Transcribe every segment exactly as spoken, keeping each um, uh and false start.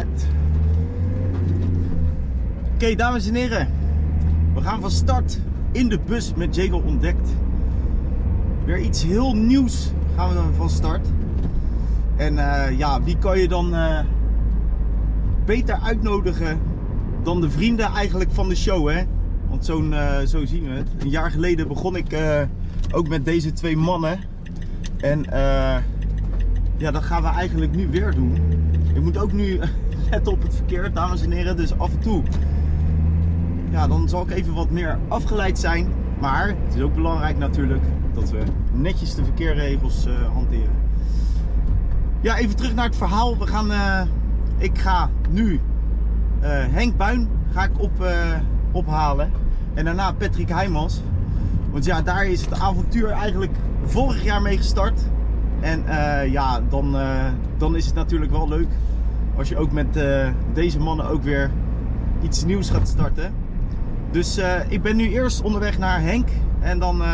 Diegoontdekt. Oké, okay, dames en heren. We gaan van start in de bus met Diegoontdekt. Weer iets heel nieuws gaan we dan van start. En uh, ja, wie kan je dan uh, beter uitnodigen dan de vrienden eigenlijk van de show, hè? Want zo'n, uh, zo zien we het. Een jaar geleden begon ik uh, ook met deze twee mannen. En uh, ja, dat gaan we eigenlijk nu weer doen. Je moet ook nu letten op het verkeer, dames en heren. Dus af en toe, ja, dan zal ik even wat meer afgeleid zijn. Maar het is ook belangrijk natuurlijk dat we netjes de verkeersregels uh, hanteren. Ja, even terug naar het verhaal. We gaan, uh, ik ga nu uh, Henk Buin ga ik op, uh, ophalen. En daarna Patrick Heijmans. Want ja, daar is het avontuur eigenlijk vorig jaar mee gestart. En uh, ja, dan, uh, dan is het natuurlijk wel leuk als je ook met uh, deze mannen ook weer iets nieuws gaat starten. Dus uh, ik ben nu eerst onderweg naar Henk. En dan uh,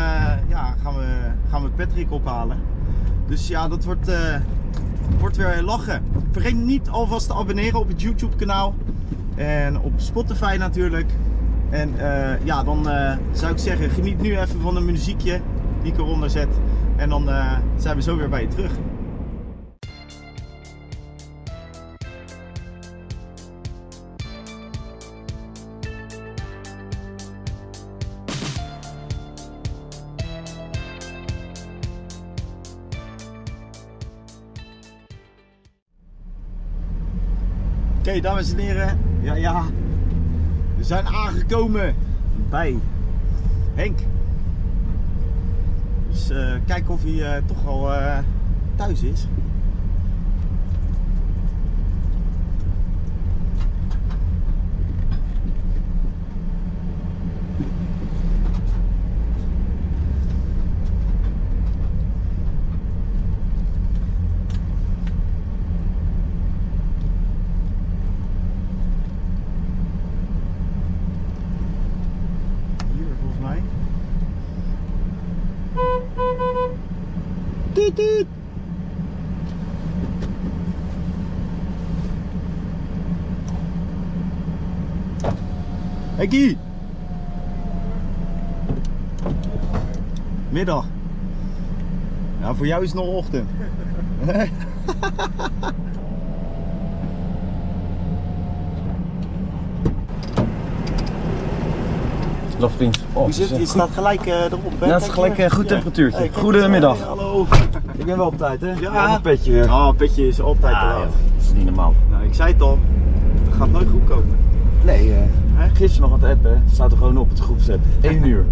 ja, gaan, we, gaan we Patrick ophalen. Dus ja, dat wordt, uh, wordt weer lachen. Vergeet niet alvast te abonneren op het YouTube kanaal. En op Spotify natuurlijk. En uh, ja, dan uh, zou ik zeggen, geniet nu even van een muziekje die ik eronder zet. En dan uh, zijn we zo weer bij je terug. Oké, okay, dames en heren. Ja, ja. We zijn aangekomen bij Henk. Dus uh, kijken of hij uh, toch al uh, thuis is. Henkie! Middag. Nou, voor jou is het nog ochtend. Dag vriend. Oh, je, je staat gelijk uh, erop. Hè? Ja, het is gelijk een uh, goed temperatuurtje. Hey, goedemiddag. Hey, hallo. Ik ben wel op tijd, hè? Ja, ja, een petje weer. Oh, een petje is altijd ah, te laat. Ja, dat is niet normaal. Nou, ik zei het al. Het gaat nooit goed komen. Nee, uh, gisteren nog aan het appen. Het staat er gewoon op het groepsapp. één uur.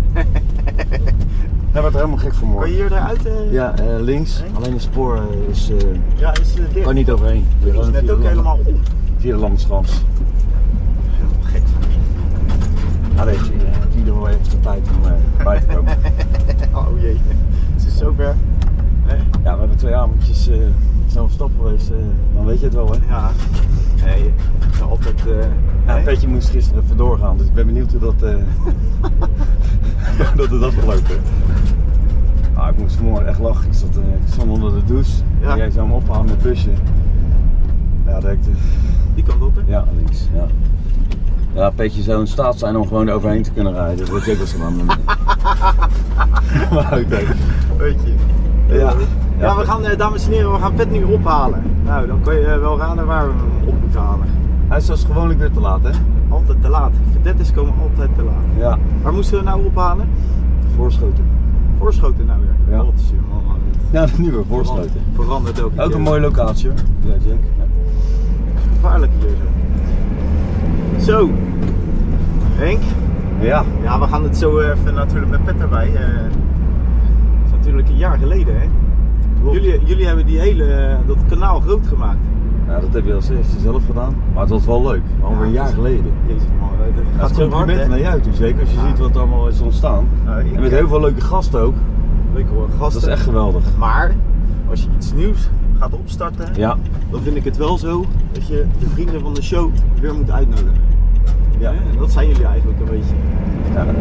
Daar werd er helemaal gek voor morgen. Kan je hier eruit? Uh... Ja, uh, links. Hey? Alleen het spoor uh, is... Uh... Ja, is uh, dicht. Oh, niet overheen. Het is net ook helemaal om. Via de Landschans. Helemaal gek van me. Nou, deze, iedereen wel even de tijd om uh, bij te komen. Oh jee, het is zo ver. Nee? Ja, we hebben twee avondjes uh, snel op stap geweest. Uh, dan weet je het wel, hè? Ja. Nee, ik ga altijd... Uh, ja, Petje moest gisteren even doorgaan, dus ik ben benieuwd hoe dat... Uh, dat het dat gaat lopen. Ah, ik moest vanmorgen echt lachen. Ik zat, uh, ik stond onder de douche. Ja. En jij zou me ophalen met het busje. Ja, dat ik... Uh, Die kant op, hè? Ja, links. Ja. Ja, Petje zou in staat zijn om gewoon overheen te kunnen rijden. Dat wordt zeker zo aan doen. Maar ook denk. Weet je. Ja, ja, ja, we gaan, dames en heren, we gaan Pet nu ophalen. Nou, dan kan je wel raden waar we hem op moeten halen. Hij is zoals gewoonlijk weer te laat, hè? Altijd te laat. Verdettes komen altijd te laat. Ja. Waar moesten we nou ophalen? Voorschoten. Voorschoten nou weer? Ja. Wat is man. Ja, nu weer Voorschoten. Verandert ook. Ook een mooie locatie, hoor. Ja, Jack. Ja. Gevaarlijk hier zo. Zo. Henk? Ja. Ja, we gaan het zo even natuurlijk met Pet erbij. Uh, Natuurlijk een jaar geleden, hè? Jullie, jullie hebben die hele, dat kanaal groot gemaakt. Ja, dat heb je als eerste zelf gedaan. Maar het was wel leuk, alweer ja, een jaar geleden. Jezus man, het gaat, ja, het gaat complimenten hard, naar jou toe, zeker als je ja. ziet wat er allemaal is ontstaan. Ja, en met heel veel leuke gasten ook. Leuke gasten. Dat is echt geweldig. Maar als je iets nieuws gaat opstarten, ja, dan vind ik het wel zo dat je de vrienden van de show weer moet uitnodigen. Ja. Ja, en dat zijn jullie eigenlijk een beetje. Ja, dat.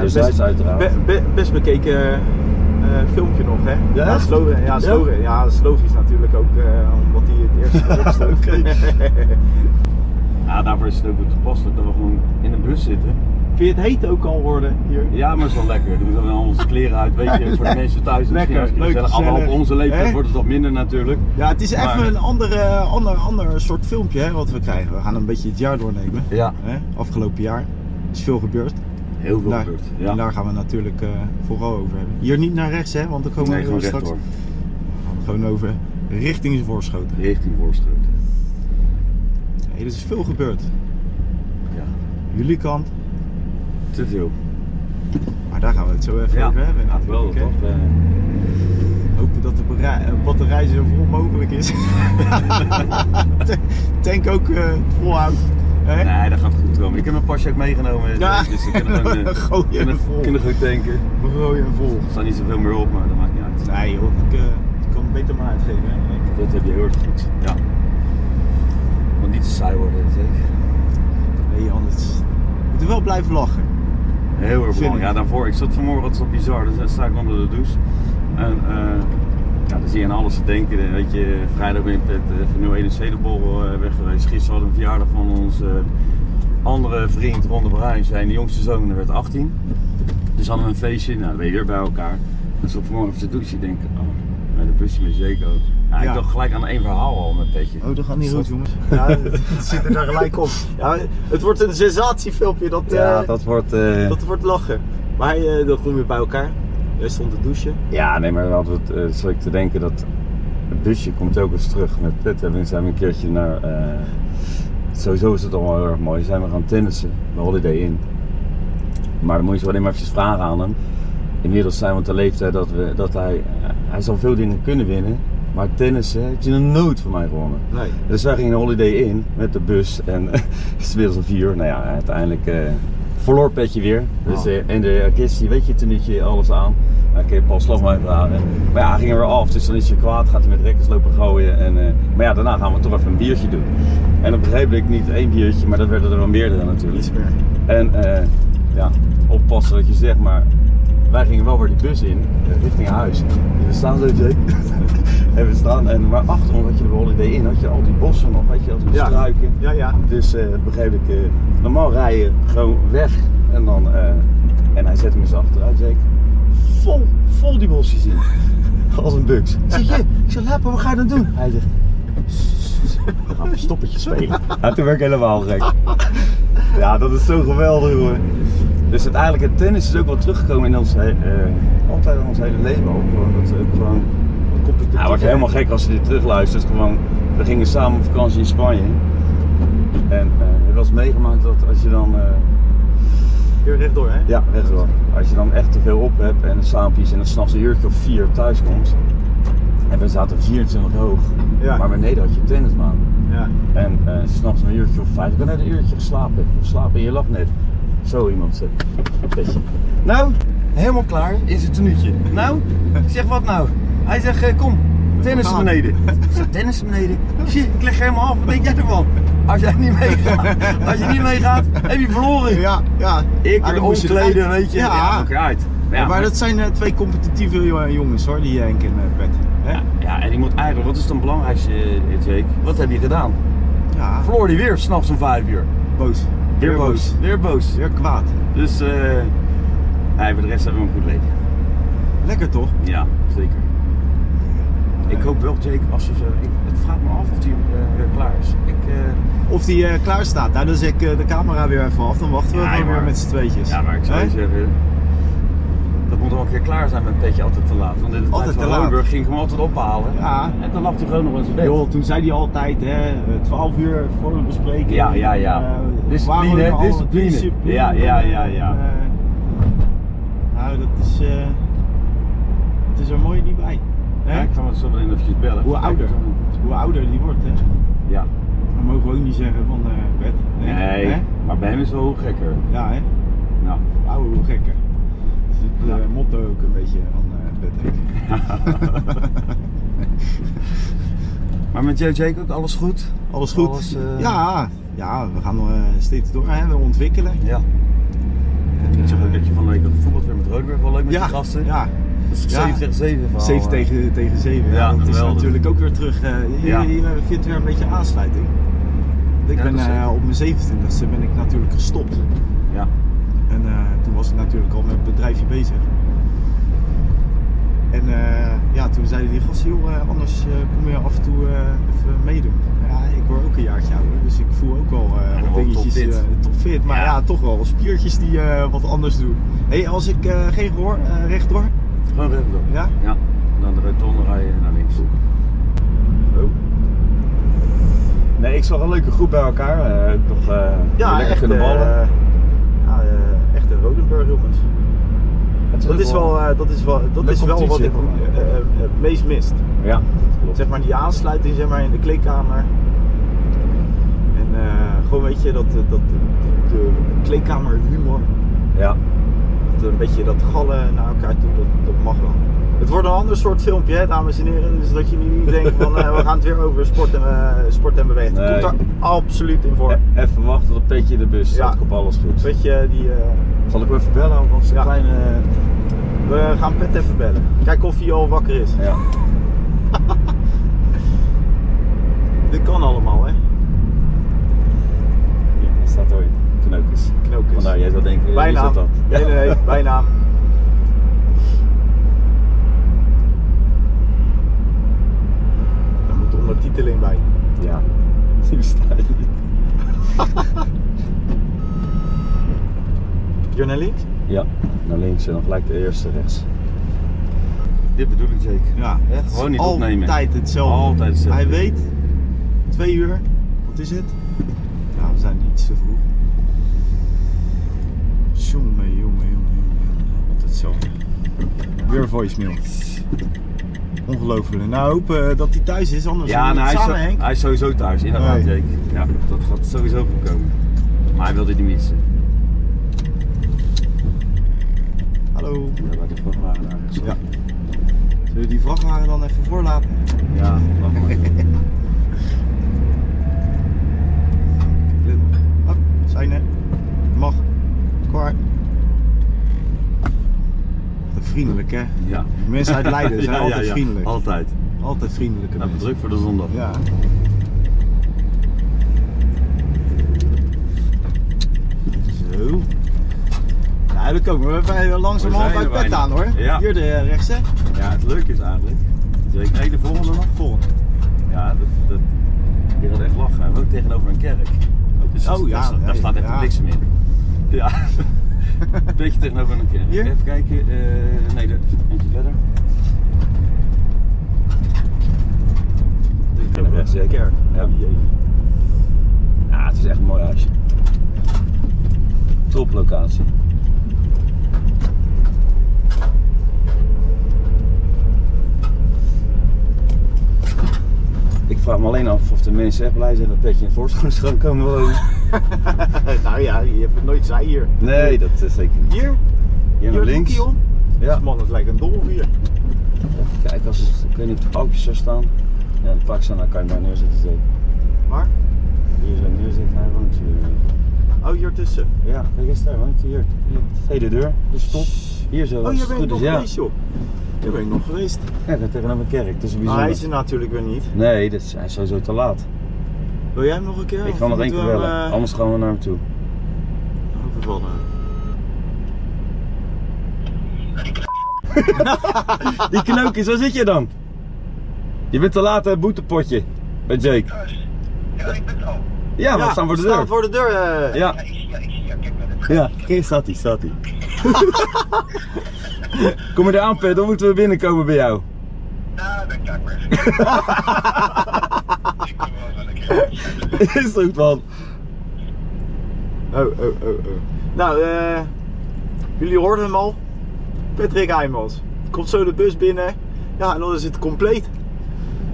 Dus ja, best, uiteraard. Be, be, best bekeken uh, uh, filmpje nog, hè? Ja, ja, slow, ja, slow, ja? ja dat is logisch natuurlijk ook, uh, omdat hij het eerste opstoot. Ja, daarvoor is het ook goed toepasselijk dat we gewoon in een bus zitten. Vind je het heet ook al worden hier? Ja, maar het is wel lekker. Doen we dan onze kleren uit, weet je, voor de mensen thuis. Lekker, leuk. Allemaal op onze leeftijd He? wordt het wat minder natuurlijk. Ja, het is maar... even een ander, ander, ander soort filmpje, hè, wat we krijgen. We gaan een beetje het jaar doornemen. Ja. Hè? Afgelopen jaar is veel gebeurd. Heel veel daar, gebeurd, ja. En daar gaan we natuurlijk uh, vooral over hebben. Hier niet naar rechts, hè, want dan komen nee, we straks... Recht, hoor. We gaan gewoon over richting Voorschoten. Richting Voorschoten. Nee, dus is veel gebeurd. Ja. Jullie kant. Te veel. Maar daar gaan we het zo even ja, over hebben. Ja, wel dat toch. Uh... Hopen dat de batterij zo vol mogelijk is. Tank ook uh, vol houdt. Hey? Nee, dat gaat goed komen. Ik heb mijn pasje ook meegenomen. Ja. Dus ik kan gewoon, uh, gooi je kunnen, vol. kunnen goed tanken. Gooi en vol. Er staat niet zoveel meer op, maar dat maakt niet uit. Nee joh, ik, uh, ik kan het beter maar uitgeven. Hè? Dat heb je heel erg goed. Ja. Want niet te saai worden, zeker. Nee, anders... Ik moet wel blijven lachen. Heel erg belangrijk. Ja, daarvoor. Ik zat vanmorgen, dat is wel bizar, dus dan sta ik onder de douche. En uh, ja, dan zie je aan alles te denken. Weet je, vrijdag ben ik met nul een C de bol weg geweest. Gisteren hadden we een verjaardag van onze uh, andere vriend, Ronde Bruin. Zijn de jongste zoon werd achttien. Dus hadden we een feestje, nou, dan ben je weer bij elkaar. Dan zat vanmorgen op de douche, denk ik, oh, bij de busje met Zeco. Ja, ja. Ik dacht gelijk aan één verhaal al met Petje. Oh, dat gaat niet goed, jongens. Ja, het, het zit er daar gelijk op. Ja, het wordt een sensatiefilmpje. Dat, ja, uh, dat, wordt, uh... dat wordt lachen. Maar uh, dat komt weer bij elkaar. Jij stond te douchen. Ja, nee, maar we hadden het, uh, zat ik te denken dat het busje komt ook eens terug. Met Pet hebben we een keertje naar... Uh, sowieso is het allemaal heel erg mooi. Zijn we gaan tennissen, bij Holiday Inn. Maar dan moet je wel even vragen aan hem. Inmiddels zijn we op de leeftijd dat, we, dat hij... Uh, hij zal veel dingen kunnen winnen. Maar tennis, hè, heb je een nood van mij gewonnen. Nee. Dus wij gingen Holiday Inn met de bus en het is inmiddels een vier uur. Nou ja, uiteindelijk uh, verloor Petje weer. Dus, uh, en de kistje, weet je, tenuutje, alles aan. Nou, ik heb al slag mij vragen. Maar ja, hij ging weer af, dus dan is je kwaad, gaat hij met rekkers lopen gooien. En, uh, maar ja, daarna gaan we toch even een biertje doen. En dat begreep ik niet één biertje, maar dat werden er wel meerdere natuurlijk. En uh, ja, oppassen wat je zegt, maar wij gingen wel weer die bus in, richting huis. We staan zo te En we staan, en maar achterom had je de Holiday Inn, had je al die bossen nog, weet je, al die ja. struiken. Ja, ja. Dus uh, begreep ik, uh, normaal rijden, gewoon weg. En dan, uh, en hij zette me eens achteruit, zeker. Vol, vol die bosjes in. Als een buks. Zeg je, ik zeg, Lapo, wat ga je dan doen? Hij zegt, we gaan een stoppertje spelen. Ja, toen werd ik helemaal gek. Ja, dat is zo geweldig, hoor. Dus uiteindelijk, het tennis is ook wel teruggekomen in ons, uh, altijd in ons hele leven. Dat uh, gewoon... Hij wordt helemaal gek als je dit terugluistert. Gewoon, we gingen samen op vakantie in Spanje. En uh, het was meegemaakt dat als je dan... Uh... Hier rechtdoor, hè? Ja, rechtdoor. Als je dan echt te veel op hebt en een saampjes en dan s'nachts een uurtje of vier thuis komt. En we zaten vierentwintig hoog. Ja. Maar beneden had je tennisbaan. Ja. En uh, s'nachts een uurtje of vijf. Ik ben net een uurtje geslapen. Of slapen, je lag net. Zo iemand zegt. Petje. Nou, helemaal klaar is het tenuutje. Nou, zeg wat nou? Hij zegt, kom, tennis beneden. Ik zeg, tennis beneden? Shit, ik leg helemaal af, wat denk jij ervan? Als jij niet meegaat, als je niet meegaat, heb je verloren. Ja, ja. Ik ah, omkleden, weet je. Ja, ja ook uit. Maar, ja, maar dat zijn uh, twee competitieve jongens hoor, die Henk en uh, Pet. Ja, ja, en ik moet eigenlijk, wat is dan belangrijk, Jake? Wat heb je gedaan? Ja. Verloor die weer, s'nachts om vijf uur. Boos. Weer, weer boos. boos. Weer boos. Weer kwaad. Dus, eh, uh, nee, voor de rest hebben we een goed leven. Lekker toch? Ja, zeker. Ik hoop wel, Jake, als ze, ik, het vraagt me af of die uh, weer klaar is. Ik, uh... Of die uh, klaar staat. Nou, dan zet ik uh, de camera weer even af, dan wachten we ja, gewoon maar... weer met z'n tweetjes. Ja, maar ik zou je zeggen, dat moet wel een keer klaar zijn met een petje altijd te laat. Want in de tijd van Rodenburg ging ik hem altijd ophalen. Ja. En dan lag hij gewoon nog eens bed. Joh, toen zei hij altijd, hè, twaalf uur voor de bespreking. Ja, ja, ja. Uh, discipline, hè, discipline. discipline. Ja, ja, ja, ja. En, uh, nou, dat is, uh, dat is er mooi niet bij. Ja, ik ga maar zo wel even bellen. Hoe ouder, hoe ouder die wordt, hè? Ja. Dan mogen we ook niet zeggen van uh, bed. Nee, nee, nee, maar bij hem is wel hoe gekker. Ja, hè? Nou, ouder hoe gekker. Dus het ja. uh, motto ook een beetje van uh, bed hek. Maar met jou, Jake, ook alles goed? Alles goed? Alles, uh... ja, ja, we gaan uh, steeds door hè, ontwikkelen. Ja. En, uh, ik zeg ook dat je van de week dat voetbal weer met Rodenburg wel leuk met ja, de gasten. Ja. Dus ja, zeven tegen zeven verhaal. zeven tegen zeven, ja, ja, dat is natuurlijk ook weer terug. Uh, hier, ja. hier vindt weer een beetje aansluiting. Ik ja, ben uh, op mijn zevenentwintigste ben ik natuurlijk gestopt. Ja. En uh, toen was ik natuurlijk al met het bedrijfje bezig. En uh, ja, toen zeiden die gasten, joh, uh, anders uh, kom je af en toe uh, even meedoen. Ja, ik word ook een jaartje ouder, dus ik voel ook wel uh, wat dingetjes top fit. Uh, top fit. Maar ja, ja toch wel wat spiertjes die uh, wat anders doen. Hé, hey, als ik uh, geen gehoor, uh, rechtdoor? Gewoon rechtdoor. Ja? Ja, dan de rotonde rijden naar links. Oh. Nee, ik zag een leuke groep bij elkaar. Uh, toch uh, ja, lekker echt, kunnen ballen. Uh, ja, uh, echt een Rodenburg jongens. Dat is, dat is wel, wel, dat is wel, dat is wel wat ik uh, het meest mist. Ja, klopt. Zeg maar die aansluiting zeg maar, in de kleedkamer. En uh, gewoon weet je, dat, dat, dat de, de kleedkamerhumor. Ja. Dat, een beetje dat gallen naar elkaar toe, dat, dat mag wel. Het wordt een ander soort filmpje, hè, dames en heren. Dus dat je niet denkt van uh, we gaan het weer over sport en, uh, sport en bewegen. Nee. Het komt er absoluut in voor. Even wachten tot Petje de bus staat, ja. Komt alles goed. Petje die... Uh, Zal ik hem even bellen? Of ja. kleine... We gaan Pet even bellen. Kijk of hij al wakker is. Ja. Dit kan allemaal, hè? Ja, dat staat ooit. Knokers. Knokers. Vandaar, jij zou denken, bijna. Wie zit dat? Nee, nee, nee. Bijna. Daar moet ondertiteling bij. Ja. Hier staat je. Hier naar links? Ja, naar links en dan gelijk de eerste rechts. Dit bedoel ik zeker. Ja, echt. Gewoon niet opnemen. Altijd hetzelfde. Altijd hetzelfde. Hij weet, twee uur, wat is het? Nou, we zijn iets te vroeg. Jongen, jongen, jongen. Altijd hetzelfde. Weer voicemail. Ongelooflijk. Nou, hopen dat hij thuis is, anders ja, nou, hij samen, is Henk. Hij is sowieso thuis, inderdaad, nee. Jake. Ja, dat gaat sowieso voorkomen. Maar hij wil dit niet missen. Hallo. Ja, bij de vrachtwagen daar. Ja. Zullen we die vrachtwagen dan even voorlaten? Ja, dat mag. Hop, zijn er. Mag. Kwart. Altijd vriendelijk, hè? Ja. Mensen uit Leiden zijn ja, altijd ja, ja. vriendelijk. Altijd. Altijd vriendelijk. Even nou, druk voor de zondag. Ja. Zo. Ja, dat komen we even langzamerhand bij Pet aan hoor. Ja. Hier de rechtse. Ja, het leuke is eigenlijk. Nee, de volgende nog? Volgende. Ja, dat, dat, je gaat echt lachen. We hebben ook tegenover een kerk. Dus oh ja. Daar, nee, daar staat echt ja. een bliksem in. Ja. Een beetje tegenover een kerk. Hier? Even kijken. Uh, nee, dat, eentje verder. En de rechtse kerk. Ja. Ja, het is echt een mooi huisje. Top locatie. Ik vraag me alleen af of de mensen echt blij zijn dat Petje in Voorschoten is gaan komen wonen. Nou ja, je hebt het nooit zij hier. Nee, dat is zeker niet. Hier? Hier naar links. Ja. Dat man, het lijkt een dol hier. Ja, kijk, als het, ik weet niet of de paukjes zou staan. Ja, de paukjes staan, dan kan je daar neerzetten zeker. Waar? Hier zo neerzetten, hij woont hier. Oh, hier tussen? Ja, kijk eens daar, woont hier. Hele deur, dus stop. Hier zo. Oh, hier ben ik nog geweest joh. Daar ben ik nog geweest. Ja, ik ben tegenover een kerk. Dat is een bijzonder. Maar hij is er natuurlijk weer niet. Nee, dat is, hij is sowieso te laat. Wil jij hem nog een keer? Ik ga nog één keer bellen, uh... anders gaan we naar hem toe. Overvallen. Die knookjes, waar zit je dan? Je bent te laat, hè, boetepotje. Bij Jake. Ja, ik ben al. Ja, maar ja, we staan voor de deur. Staan voor de deur. Uh... Ja. Ja, ik zie je. Kijk naar de deur. Ja, hier staat hij, staat hij. Kom maar aan, Pet, dan moeten we binnenkomen bij jou. Nou, dat kan ik maar even. Ik kom wel eens wel een keer. Is goed, man. Oh, oh, oh, oh. Nou, uh, jullie hoorden hem al. Patrick Heijmans. Komt zo de bus binnen. Ja, en dan is het compleet.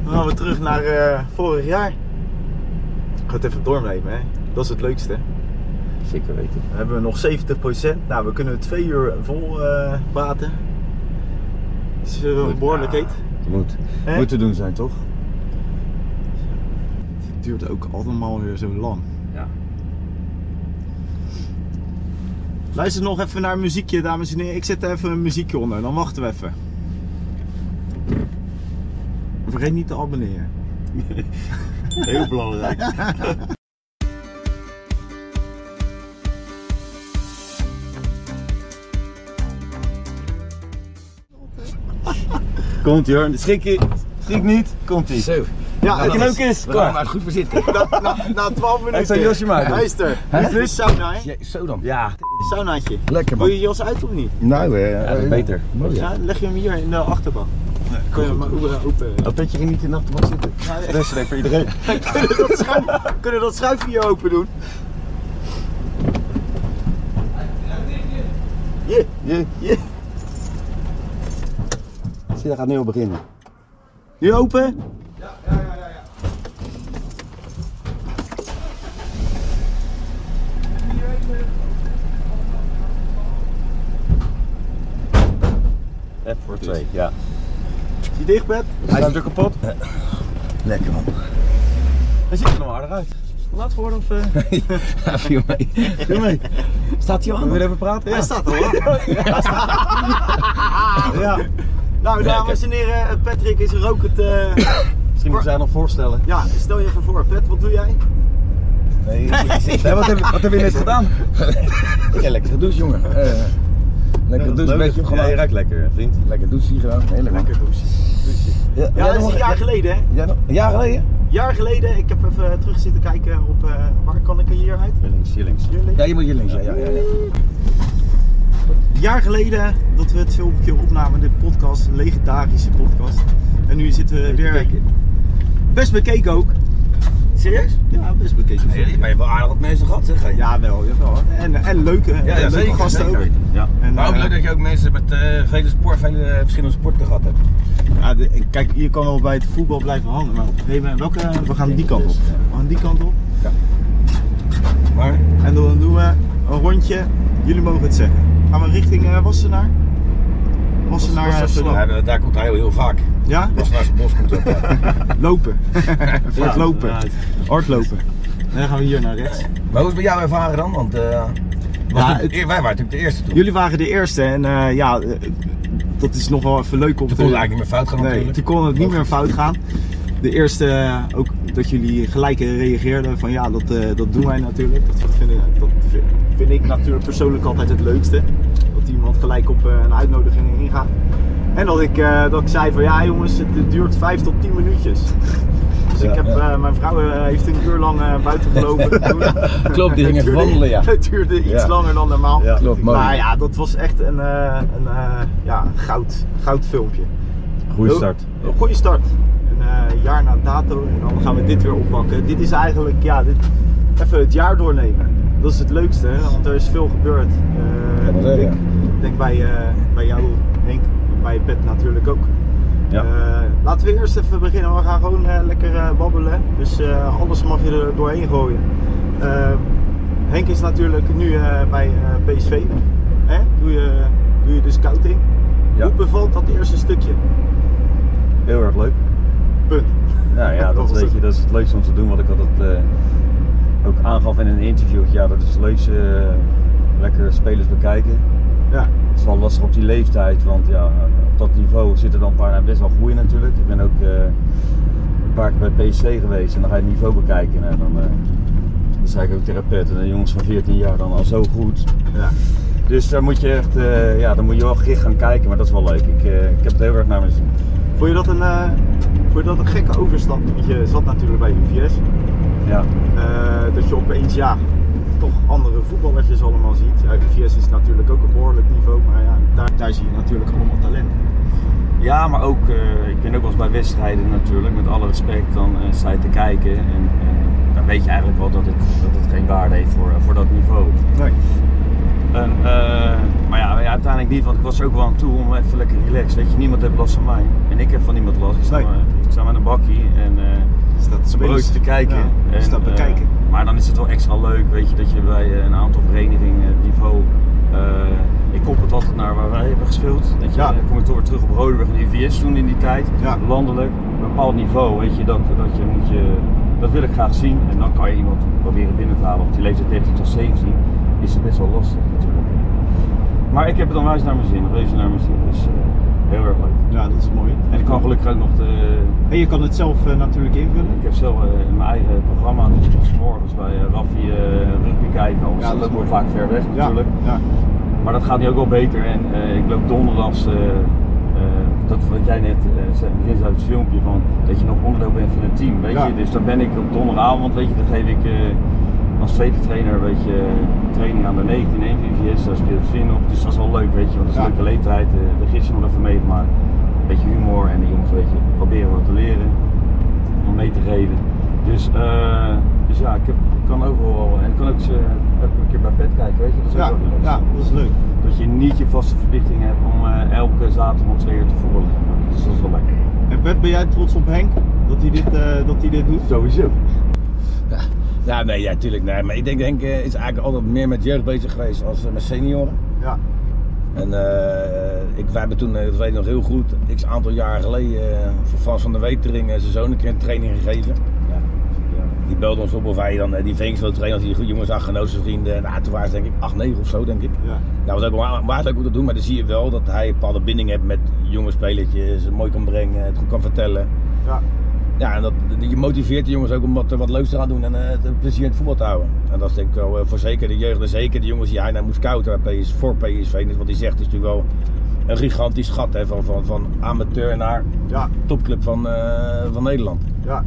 Dan gaan we terug naar uh, vorig jaar. Ik ga het even doornemen, hè. Dat is het leukste. Zeker weten. Dan hebben we nog zeventig procent. Nou, we kunnen twee uur vol uh, praten. Dat is uh, een behoorlijkheid. Ja, moet. Eh? Moet te doen zijn, toch? Het duurt ook allemaal weer zo lang. Ja. Luister nog even naar een muziekje, dames en heren. Ik zet er even een muziekje onder, dan wachten we even. Vergeet niet te abonneren. Heel belangrijk. Komt ie hoor, schrik je, schrik niet, komt ie. Zo. Ja, het leuk is. Kom maar, goed bezitten. Na, na, na twaalf minuten. Ik zou Josje maken. Luister, het is sauna hè? Zo dan. Ja, saunaatje. Lekker man. Wil je jas uit of niet? Nou, ja, ja, ja. Beter. Mooi, ja. Ja, leg je hem hier in de achterbank. Nee, kun je hem maar open. Oh, dat je ging niet in de achterbank zitten. Nou, ja. Dat is leuk voor iedereen. Kunnen we dat schuifje schuif hier open doen? Yeah, yeah, yeah. Zie, daar gaat nu al beginnen. Nu open? Ja, ja, ja, ja. Even voor twee, ja. Is hij dicht, Bert? Hij is natuurlijk kapot. Lekker man. Hij ziet er nog aardig uit. Laat geworden of... Uh... ja, viel mee. Viel mee. Staat hij aan? Wil je even praten? Ja. Hij staat al. Ja. Ja. Ja. Nou, dames en heren, Patrick is er ook het... Uh... Misschien moet jij nog voorstellen. Ja, stel je even voor. Pat, wat doe jij? Nee, nee. nee wat, heb, wat heb je net gedaan? Ja, lekker gedoucht, jongen. Uh, lekker douche, een beetje opgemaakt. Ja, je ruikt lekker, vriend. Lekker douche hier gedaan. Heel lekker. Lekker douche. Ja, ja dat nog, is een jaar geleden, hè? Jij nog, een jaar geleden? Een jaar geleden. Ik heb even terug zitten kijken op... Uh, waar kan ik hier uit? Hier links, hier links. Ja, je moet hier links. Ja, ja, ja. ja, ja. Een jaar geleden dat we het filmpje opnamen, de podcast, een legendarische podcast. En nu zitten we weer... Best bekeken ook. Serieus? Ja, best bekeken. Nee, maar je hebt wel aardig wat mensen gehad, zeg. Ja, wel. wel. En, en leuke, ja, ja, en leuke zeker, gasten zeker. Ook. Ja. En, maar ook uh, leuk dat je ook mensen met uh, vele, sport, vele verschillende sporten gehad hebt. Ja, de, kijk, je kan wel bij het voetbal blijven hangen, maar op een gegeven moment, welke, we gaan die kant op. We gaan die kant op. Ja. Maar? En dan doen we een rondje. Jullie mogen het zeggen. Gaan we richting uh, Wassenaar? Wassenaar, was, was, was, was, ja, daar komt hij heel, heel vaak. Ja? Wassenaarse bos komt ook. Lopen. Hard lopen. Ja, hard lopen. En dan gaan we hier naar rechts. Maar hoe is het bij jou ervaren dan? Want uh, ja, toen, het, wij waren natuurlijk de eerste toen. Jullie waren de eerste en uh, ja, uh, dat is nog wel even leuk om te... Toen kon het eigenlijk niet meer fout gaan nee, natuurlijk. Toen kon het niet meer fout gaan. De eerste, uh, ook dat jullie gelijk reageerden van ja, dat, uh, dat doen wij natuurlijk. Dat vind, ik, dat vind ik natuurlijk persoonlijk altijd het leukste. Iemand gelijk op een uitnodiging ingaan. En dat ik, uh, dat ik zei van ja jongens, het duurt vijf tot tien minuutjes. Dus ja, ik heb, ja. uh, mijn vrouw uh, heeft een uur lang uh, buiten gelopen. Klopt, die gingen wandelen ja. Het duurde iets ja. langer dan normaal. Ja, klopt, maar mooi. Ja, dat was echt een, uh, een uh, ja, goud, goud filmpje. Goeie start. Een ja. goede start. Een uh, jaar na dato en dan gaan we dit weer oppakken. Dit is eigenlijk, ja, dit, even het jaar doornemen. Dat is het leukste, want er is veel gebeurd. Uh, ja, ik denk, denk bij, uh, bij jou, Henk, bij Pet natuurlijk ook. Ja. Uh, laten we eerst even beginnen. We gaan gewoon uh, lekker uh, babbelen. Dus uh, alles mag je er doorheen gooien. Uh, Henk is natuurlijk nu uh, bij uh, P S V. Hè? Doe, je, doe je de scouting. Ja. Hoe bevalt dat eerste stukje? Heel erg leuk. Punt. Nou ja, dat, weet je, dat is het leukste om te doen wat ik altijd... Uh, ook aangaf in een interview, ja dat is het leukste, uh, lekker spelers bekijken. Ja. Het is wel lastig op die leeftijd, want ja, op dat niveau zitten dan een paar nou, best wel groeien natuurlijk. Ik ben ook uh, een paar keer bij P S V geweest en dan ga je het niveau bekijken. En dan, uh, dan zei ik ook therapeut en de jongens van veertien jaar dan al zo goed. Ja. Dus daar moet je echt, uh, ja dan moet je wel gericht gaan kijken, maar dat is wel leuk. Ik, uh, ik heb het heel erg naar mijn zin. Vond je dat een, uh, vond je dat een gekke overstap? Want je zat natuurlijk bij U V S. Ja. Uh, dat je opeens ja, toch andere voetballetjes allemaal ziet. U V S is natuurlijk ook een behoorlijk niveau, maar ja, daar, daar zie je natuurlijk allemaal talent. Ja, maar ook, uh, ik ben ook wel eens bij wedstrijden natuurlijk, met alle respect, dan uh, sta je te kijken en uh, dan weet je eigenlijk wel dat het, dat het geen waarde heeft voor, uh, voor dat niveau. Nee. En, uh, maar ja, ja, uiteindelijk niet, want ik was er ook wel aan toe om even lekker relaxed. Weet je, niemand heeft last van mij en ik heb van niemand last. Ik sta, nee. maar, ik sta maar in een bakkie en... Uh, dat broodje te kijken. Ja, en, dat bekijken. Uh, maar dan is het wel extra leuk, weet je, dat je bij een aantal verenigingen niveau. Uh, ik kop het altijd naar waar wij hebben gespeeld. Dat je, ja. Dan kom ik toch weer terug op Rodenburg en de U V S toen in die tijd. Ja. Landelijk, een bepaald niveau, weet je, dat, dat, je, moet je, dat wil ik graag zien. En dan kan je iemand proberen binnen te halen. Op die leeftijd dertien tot zeventien is het best wel lastig natuurlijk. Maar ik heb het dan wijs naar mijn zin, reuze naar mijn zin. Dus, uh, heel erg leuk. Ja, dat is mooi. En ik kan gelukkig ook nog de... En je kan het zelf uh, natuurlijk invullen? Ik heb zelf uh, in mijn eigen programma, dus ik kan 's morgens bij uh, Raffi uh, rugby kijken, anders ja, dat, dat wordt vaak ver weg natuurlijk. Ja, ja. Maar dat gaat nu ook wel beter en uh, ik loop donderdags, uh, uh, dat wat jij net zei, uh, begint uit het filmpje van dat je nog onderdeel bent van het team, weet ja. je. Dus dan ben ik op donderdagavond, weet je, dan geef ik... Uh, als tweede trainer, weet je, training aan de negentien in M V V S, daar speelt Finn op, dus dat is wel leuk, weet je, want dat is een ja. leuke leeftijd, uh, de gisteren nog even mee te maken, een beetje humor en de jongens, weet je, proberen wat te leren, om mee te geven. Dus, uh, dus ja, ik, heb, ik kan overal, en ik kan ook eens, uh, een keer bij Pet kijken, weet je, dat is ja. ook wel leuk. Ja, dat is leuk. Dat je niet je vaste verplichting hebt om uh, elke zaterdag om twee uur te voetballen, dus dat is wel lekker. En Pet, ben jij trots op Henk, dat hij dit, uh, dat hij dit doet? Sowieso. Ja. Ja, nee, ja, tuurlijk, nee. Maar ik denk, Henk is eigenlijk altijd meer met jeugd bezig geweest als met senioren. Ja. En uh, ik, wij hebben toen, dat weet ik nog heel goed, x aantal jaren geleden uh, voor Frans van der Wetering uh, zijn zoon een keer een training gegeven. Ja. Ja. Die belde ons op of hij dan uh, die vingers wilde trainen als die jongens aan genoten vrienden. Nou, toen waren ze denk ik acht, negen of zo, denk ik. Ja. Nou, dat was ook, was ook goed te doen, maar dan zie je wel dat hij een bepaalde binding heeft met jonge spelertjes, mooi kan brengen, het goed kan vertellen. Ja. Ja, en dat, je motiveert de jongens ook om wat, wat leuks te gaan doen en uh, plezier in het voetbal te houden. En dat is denk ik wel uh, voor zeker de jeugd en zeker de jongens die hij nou moest scouten P S, voor P S V. Dus wat hij zegt is natuurlijk wel een gigantisch gat hè, van, van, van amateur naar ja. topclub van, uh, van Nederland. Ja.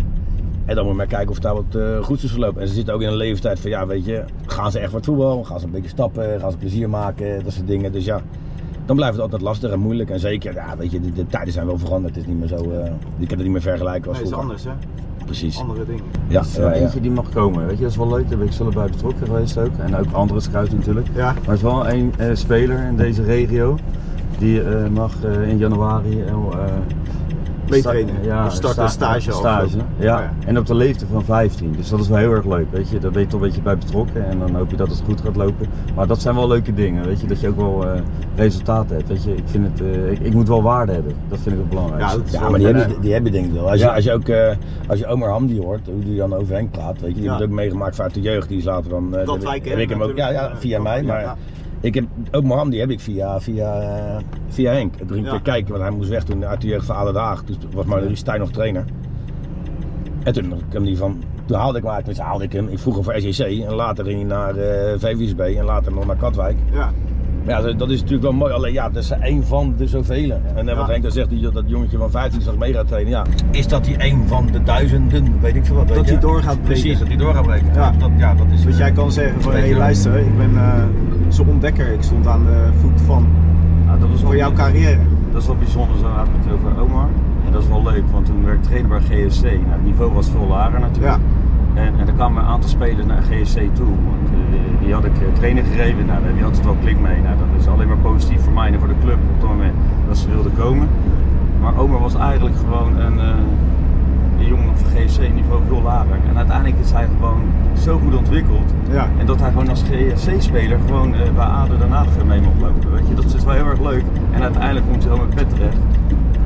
En dan moet je maar kijken of daar wat uh, goeds is verlopen. En ze zitten ook in een leeftijd van ja, weet je, gaan ze echt wat voetbal, gaan ze een beetje stappen, gaan ze plezier maken, dat soort dingen. Dus ja. Dan blijft het altijd lastig en moeilijk en zeker, ja, weet je, de, de tijden zijn wel veranderd. Het is niet meer zo, uh, je kan het niet meer vergelijken als nee, vroeger. Het is anders, hè? Precies. Andere dingen. Ja, dus, uh, ja, eentje ja. die mag komen, weet je, dat is wel leuk. Daar ben ik zelf bij betrokken geweest ook. En ook andere scouts natuurlijk. Ja. Maar er is wel één uh, speler in deze regio die uh, mag uh, in januari heel... Uh, meetrainen, ja, starten een sta stage. stage ja. ja. En op de leeftijd van vijftien, dus dat is wel heel erg leuk, weet je. Daar ben je toch een beetje bij betrokken en dan hoop je dat het goed gaat lopen. Maar dat zijn wel leuke dingen, weet je, dat je ook wel uh, resultaten hebt, weet je. Ik vind het, uh, ik, ik moet wel waarde hebben, dat vind ik het belangrijkste. Ja, ja maar die heb, je, die heb je denk ik wel. Als, ja. je, als je ook, uh, als je Omar Hamdi hoort, hoe die dan over Henk praat, weet je. Die ja. wordt ook meegemaakt vanuit de jeugd, die is later dan... Uh, dat lijkt hem natuurlijk. Ook, ja, ja, via mij, maar... Ja. Ik heb, ook mijn Hamdi heb ik via, via, via Henk. Ik ging ja. keer kijken, want hij moest weg toen uit de jeugd van Adelaag. Toen was Marjorie Stijn nog trainer. En toen, kwam die van, toen haalde ik hem uit, haalde ik hem. Ik vroeg hem voor S E C en later ging hij naar uh, V V S B en later nog naar Katwijk. Ja. Ja, dat is natuurlijk wel mooi, alleen ja, dat is één van de zoveel. En wat ja. Henk dan zegt, die, dat jongetje van vijftien straks mee gaat trainen, ja. Is dat die één van de duizenden, weet ik veel wat. Dat hij door gaat breken. Precies, dat hij door gaat breken. Ja. Dat, ja, dat is, dus uh, jij kan zeggen van, hé hey, luister, ik ben uh, zo'n ontdekker, ik stond aan de voet van, nou, dat was voor jouw carrière. Dat is wel bijzonder, zo had ik het over Omar. En dat is wel leuk, want toen werd ik trainer bij G S C, nou, het niveau was veel lager natuurlijk. Ja. En, en er kwamen een aantal spelers naar G S C toe, want uh, die had ik uh, training gegeven, nou, daar had je altijd wel klik mee. Nou, dat is alleen maar positief voor mij en voor de club op het moment dat ze wilden komen. Maar Omar was eigenlijk gewoon een, uh, een jongen van G S C niveau veel lager. En uiteindelijk is hij gewoon zo goed ontwikkeld. Ja. En dat hij gewoon als G S C-speler gewoon uh, bij A D O daarna mee mocht lopen. Weet je? Dat is wel heel erg leuk. En uiteindelijk komt hij wel met Pet terecht.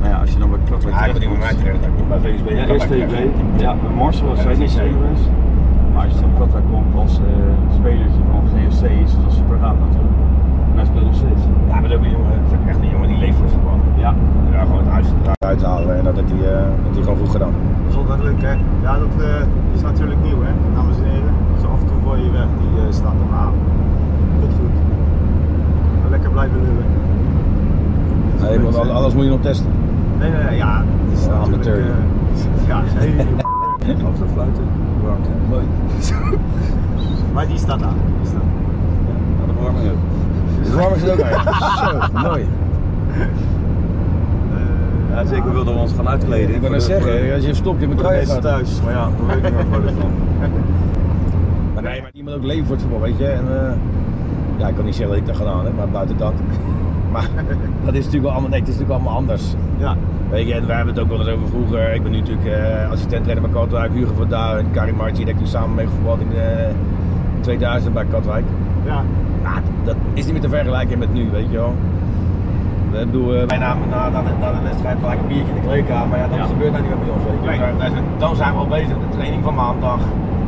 Nou ja, als je dan bij Katwijk terecht komt... Ja, ik ben niet meer bij V S B. Ja, eerst V S B. Ja, bij Marcel was hij niet serieus. Maar als je dan bij Katwijk komt als uh, spelertje van G S C is dat super gaaf natuurlijk. En hij speelt nog steeds. Ja, maar dat is ook echt een jongen die leeft voor het voetbal. Ja. Ja, gewoon het huis eruit halen en dat heeft hij uh, gewoon goed gedaan. Dat is altijd leuk hè. Ja, dat uh, is natuurlijk nieuw hè, dames en heren. Dus af en toe voor je weg, die uh, staat dan aan. Tot goed. Maar lekker blijven lullen. Nee, want alles, alles moet je nog testen. Nee, nee, nee, ja, het is een amateur. Uh, ja, hele Als de fluiten. Warmte. Mooi. Maar die staat aan. Die staat aan. Ja, de warming ook. De warming is ook aan. Zo, mooi. Uh, ja, zeker wilden we ons gaan uitkleden. Ik wil net zeggen, als je stopt, je moet thuis. thuis. Maar ja, daar weet ik niet meer voor van. Maar nee, maar iemand ook leven voor het voetbal, weet je. En, uh, ja, ik kan niet zeggen dat ik dat gedaan heb, maar buiten dat. Maar dat is natuurlijk wel allemaal, nee, het is natuurlijk allemaal anders. Ja. Weet je, en wij hebben het ook wel eens over vroeger. Ik ben nu natuurlijk uh, assistent-trainer bij Katwijk, Hugo van Dauw en Karim Marti. Dat heb ik toen samen mee gevoetbald in de tweeduizend bij Katwijk. Ja. Nou, dat is niet meer te vergelijken met nu, weet je wel. Ik bedoel, uh, wij namen na, na, na de wedstrijd gelijk een biertje in de kleedkamer. Maar ja, dat ja. gebeurt nou niet meer bij ons, weet je. Nee. Daar, dan zijn we al bezig, de training van maandag.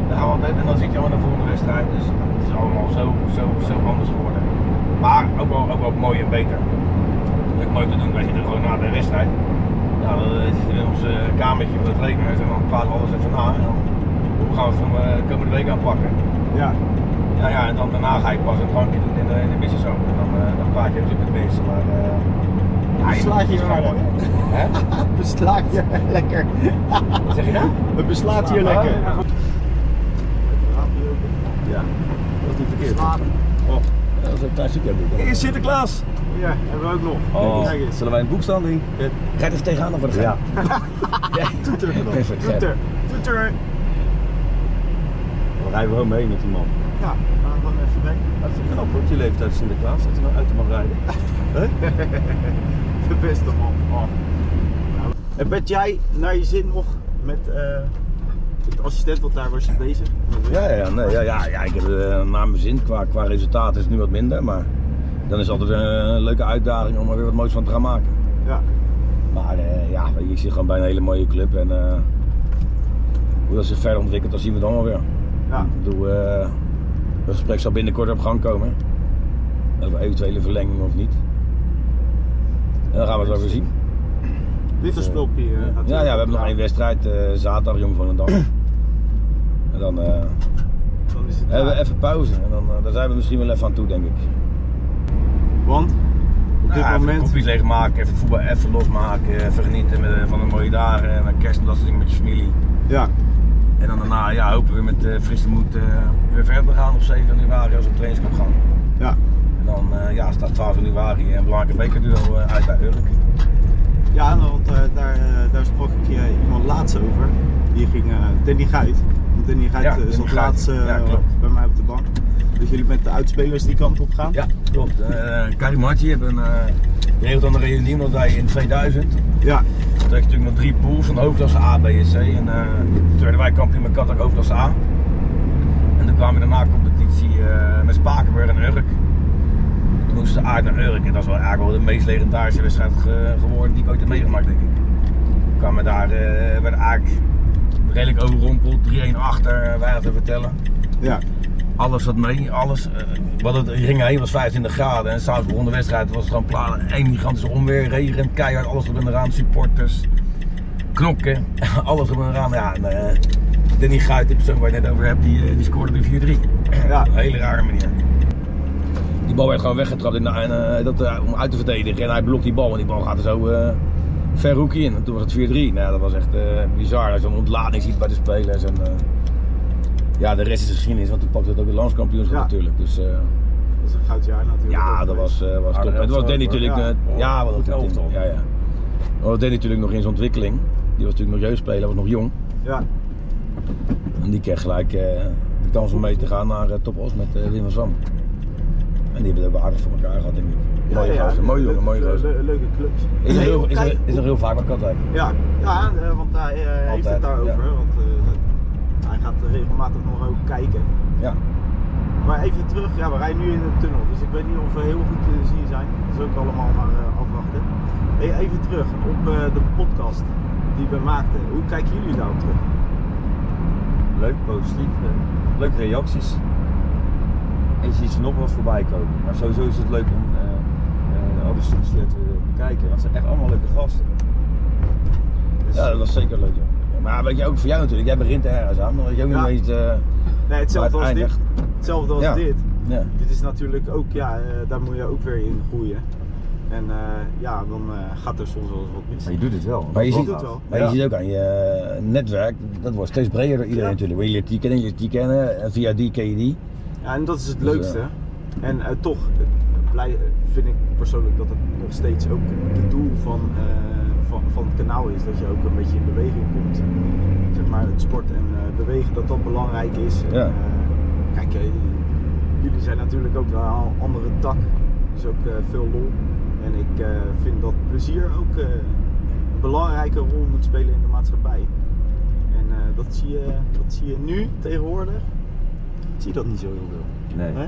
Dan gaan we altijd, en dan zit je al in de volgende wedstrijd. Dus het is allemaal zo, zo, zo anders geworden. Maar ook wel, ook wel mooi en beter. leuk mooi te doen. Wij zitten gewoon na de wedstrijd. Nou, dan zitten we in ons kamertje voor het rekenhuis en dan praten we alles even na. En dan, hoe gaan we het van de komende week aanpakken? Ja. Ja, ja, en dan daarna ga ik pas een drankje doen in de, in de business-zone. Dan, uh, dan praat je natuurlijk met mensen. Maar, uh, beslaat je maar lekker. Beslaat je lekker. Wat zeg je nou? Het beslaat hier lekker. Ja, dat is niet verkeerd. Oh, dat is een klein stukje. Eerst Sinterklaas. Ja, hebben we ook nog. Oh, kijk eens. Zullen wij een boekstanding? Ja. Ga je er tegenaan of wat? Ja. Ja. Toeter. Perfect. Toeter. Toeter. Dan rijden we gewoon mee met die man. Ja, we gaan gewoon even mee. Dat is knap hoor, je leeftijd Sinterklaas, dat je nou uit de mag rijden. De beste man. Oh. Nou. En ben jij naar je zin nog met uh, het assistent, want daar was je bezig? Ja, ja, nee, ja, ja, ja, ik heb uh, naar mijn zin. Qua, qua resultaat is het nu wat minder, maar dan is het altijd een leuke uitdaging om er weer wat moois van te gaan maken. Ja. Maar uh, ja, je zit gewoon bij een hele mooie club en uh, hoe dat zich verder ontwikkelt, dat zien we dan wel weer. Ja. Ik bedoel, uh, het gesprek zal binnenkort op gang komen, over eventuele verlenging of niet. En dan gaan we het wel weer zien. Winterspulpje uh, natuurlijk. Ja, ja, we hebben nog één wedstrijd, uh, zaterdag Jong van den Dag. En dan, uh, dan is het hebben we even pauze en dan, uh, daar zijn we misschien wel even aan toe, denk ik. Want? Op dit nou, moment? Kopjes leegmaken, even voetbal even losmaken, even genieten met, van de mooie dagen en met kerst en dat soort dingen met je familie. Ja. En dan daarna ja, hopen we weer met uh, frisse moed uh, weer verder te gaan op zeven januari als we op trainingskamp gaan. Ja. En dan uh, ja, staat twaalf januari een belangrijke bekerduel uh, uit bij Urk. Ja, want uh, daar, uh, daar sprak ik uh, iemand laatst over. Die ging uh, Danny Guijt. Want Danny Guijt ja, zat laatst uh, ja, bij mij op de bank. Dus jullie met de uitspelers die kant op gaan? Ja, klopt. Uh, Karim Marti heeft een uh, heel andere reunie omdat wij in tweeduizend. Ja. Toen had je natuurlijk nog drie pools van de hoofdklasse A, B en C. En uh, toen werden wij kampioen met Katwijk hoofdklasse A. En toen kwamen we daarna competitie uh, met Spakenburg en Urk. Toen moesten we uit naar Urk en dat is wel eigenlijk wel de meest legendarische wedstrijd ge geworden die ik ooit heb meegemaakt, denk ik. Toen kwamen we daar, uh, werden eigenlijk redelijk overrompeld, drie een achter, wij hadden te vertellen. Ja. Alles zat mee, alles. Uh, wat het ging heen was vijfentwintig graden en s'avonds begon de wedstrijd. Het was gewoon plaat, één gigantische onweer, regen, keihard, alles op en eraan, supporters, knokken, alles op en eraan. Ja, en, uh, Danny Guijt, de persoon waar je net over hebt, die, die scoorde op vier drie. Ja, een hele rare manier. Die bal werd gewoon weggetrapt in de, en, uh, dat, uh, om uit te verdedigen en hij blokt die bal en die bal gaat er zo uh, ver hoekje in. En toen was het vier drie. Nou, dat was echt uh, bizar als je een ontlading ziet bij de spelers. En, uh, ja, de rest is geschiedenis, want toen pakte het ook het landskampioenschap ja. natuurlijk. Dus, uh, dat is een goud jaar natuurlijk. Ja, dat was, uh, was top. En toen was Danny natuurlijk, ja, uh, ja wat een elftal. Ja, ja. Was Danny natuurlijk nog in zijn ontwikkeling. Die was natuurlijk nog jeugdspeler, was nog jong. Ja. En die kreeg gelijk uh, de kans om mee te gaan naar uh, Top Os met uh, Wim van Sam. En die hebben het ook aardig voor elkaar gehad, denk ik. Ja, mooie ja, gozer, mooie jongen, mooie gozer. Le, le, leuke clubs. Is, hey, heel, is, er, is er heel vaak bij Katwijk. Ja, ja want hij uh, heeft het daarover. Ja. Want, uh, hij gaat regelmatig nog ook kijken. Ja. Maar even terug, ja, we rijden nu in de tunnel, dus ik weet niet of we heel goed te zien zijn. Dat is ook allemaal maar uh, afwachten. Hey, even terug op uh, de podcast die we maakten. Hoe kijken jullie daarop terug? Leuk, positief. Uh, leuke reacties. En je ziet ze nog wel voorbij komen. Maar sowieso is het leuk om uh, uh, al die stukjes te bekijken, want ze zijn echt allemaal leuke gasten. Dus... Ja, dat was zeker leuk, joh. Maar weet je, ook voor jou natuurlijk, jij begint ergens aan, dan weet je ook ja. niet eens. Uh, nee, hetzelfde als dit. Hetzelfde als ja. dit. Ja. Dit is natuurlijk ook, ja, uh, daar moet je ook weer in groeien. En uh, ja, dan uh, gaat er soms wel eens wat mis. Maar je doet het wel. Maar je, ziet, het wel. Maar je ja. ziet ook aan je netwerk, dat wordt steeds breder door iedereen ja. natuurlijk. Wil je die kennen, je die kennen, en via die ken je die. Ja, en dat is het dus, leukste. Uh, en uh, toch uh, vind ik persoonlijk dat het nog steeds ook het doel van... Uh, Van, van het kanaal is dat je ook een beetje in beweging komt. Zeg maar het sport en uh, bewegen, dat dat belangrijk is. Ja. En, uh, kijk, uh, jullie zijn natuurlijk ook wel een andere tak, dus ook uh, veel lol. En ik uh, vind dat plezier ook uh, een belangrijke rol moet spelen in de maatschappij. En uh, dat, zie je, dat zie je nu tegenwoordig. Ik zie dat niet zo heel veel. Nee. Huh?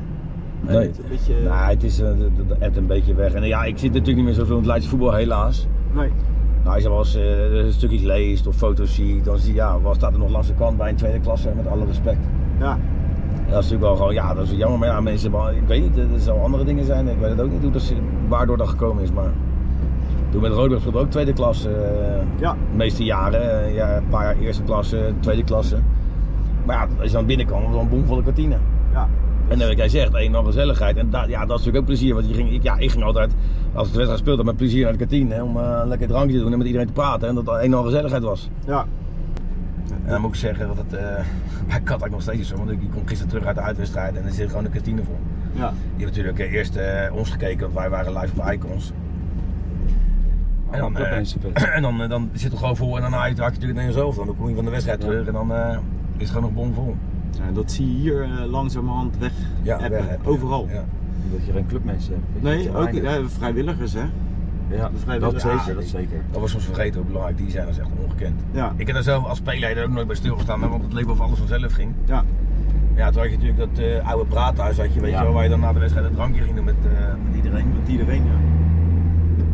nee. Het, is een beetje... nee, het is uh, dat ebt een beetje weg. En uh, ja, ik zit natuurlijk niet meer zoveel in het Leidse voetbal, helaas. Nee. Nou, als je wel eens uh, stukjes leest of foto's ziet, dan zie je, ja, wat staat er nog langs de kant bij een tweede klasse, met alle respect. Ja. Dat is natuurlijk wel gewoon, ja, dat is jammer, maar ja, mensen, ik weet niet, er zullen andere dingen zijn, ik weet het ook niet hoe dat, waardoor dat gekomen is, maar Toen met Rodenburg speelde ook tweede klasse. Uh, ja. De meeste jaren, ja, een paar jaar eerste klasse, tweede klasse. Maar ja, als je dan binnenkwam, was het een bomvolle kantine. Ja. En dan heb ik hij zegt, één, dan gezelligheid. En da, ja, dat is natuurlijk ook plezier. Want je ging, ik, ja, ik ging altijd, als ik de wedstrijd speelde, met plezier naar de kantine. Hè, om uh, lekker drankje te doen en met iedereen te praten. En dat dat één, dan gezelligheid was. Ja. En dan moet ik zeggen dat het uh, bij Katwijk nog steeds is zo. Want ik kom gisteren terug uit de uitwedstrijd en er zit gewoon een kantine voor. Ja. Die hebben natuurlijk eerst uh, ons gekeken, want wij waren live op Icons. En dan, uh, en dan, uh, dan zit er gewoon vol en daarna haak je natuurlijk naar jezelf. Dan kom je van de wedstrijd ja. terug en dan uh, is het gewoon nog bomvol. Ja, dat zie je hier uh, langzamerhand weg, ja, appen, weg appen, overal. Ja, ja. Dat je geen clubmensen hebt. Nee, ook ja, vrijwilligers hè. Ja, de dat, zeker, ja, dat zeker. Dat was soms vergeten hoe belangrijk die zijn, dat is echt ongekend. Ja. Ik heb daar zelf als speler ook nooit bij stilgestaan, want het leek wel of alles vanzelf ging. Ja. Ja, toen had je natuurlijk dat uh, oude praathuis, had je, weet ja. je wel, waar je dan na de wedstrijd een drankje ging doen met, uh, met iedereen. Met iedereen, ja.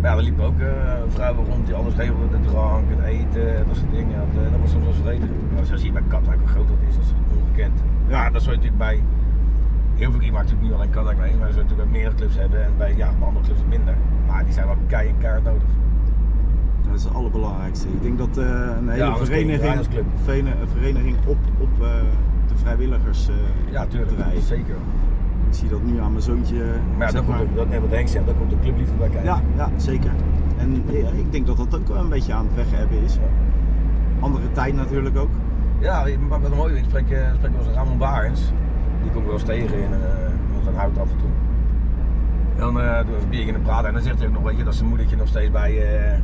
Maar ja, er liepen ook uh, vrouwen rond die alles regelden, de drank, het eten, dat soort dingen. Dat, uh, dat was soms wel vergeten. Maar zoals hier bij Katwijk, hoe groot dat is, dat is ongekend. Ja, dat zou je natuurlijk bij heel veel, ik maak natuurlijk niet alleen Katwijk mee, maar we zullen natuurlijk bij meerdere clubs hebben en bij, ja, bij andere clubs minder. Maar die zijn wel kei en kaart nodig. Dat is het allerbelangrijkste. Ik denk dat uh, een hele ja, vereniging, een vereniging op, op uh, de vrijwilligers uh, ja, tuurlijk, te rijden. Zeker. Ik zie dat nu aan mijn zoontje. Maar ja, dat maar. Komt, dat, nee, wat Henk zegt, daar komt de clubliefde bij kijken. Ja, ja, zeker. En ja, ik denk dat dat ook wel een beetje aan het weg hebben is. Andere tijd natuurlijk ook. Ja, maar wat mooi. Ik spreek, uh, spreek wel eens Ramon Barens. Die kom ik wel eens tegen in uh, een hout af en toe. En dan uh, doen we even bier in de praten en dan zegt hij ook nog, weet je, dat zijn moedertje nog steeds bij, uh,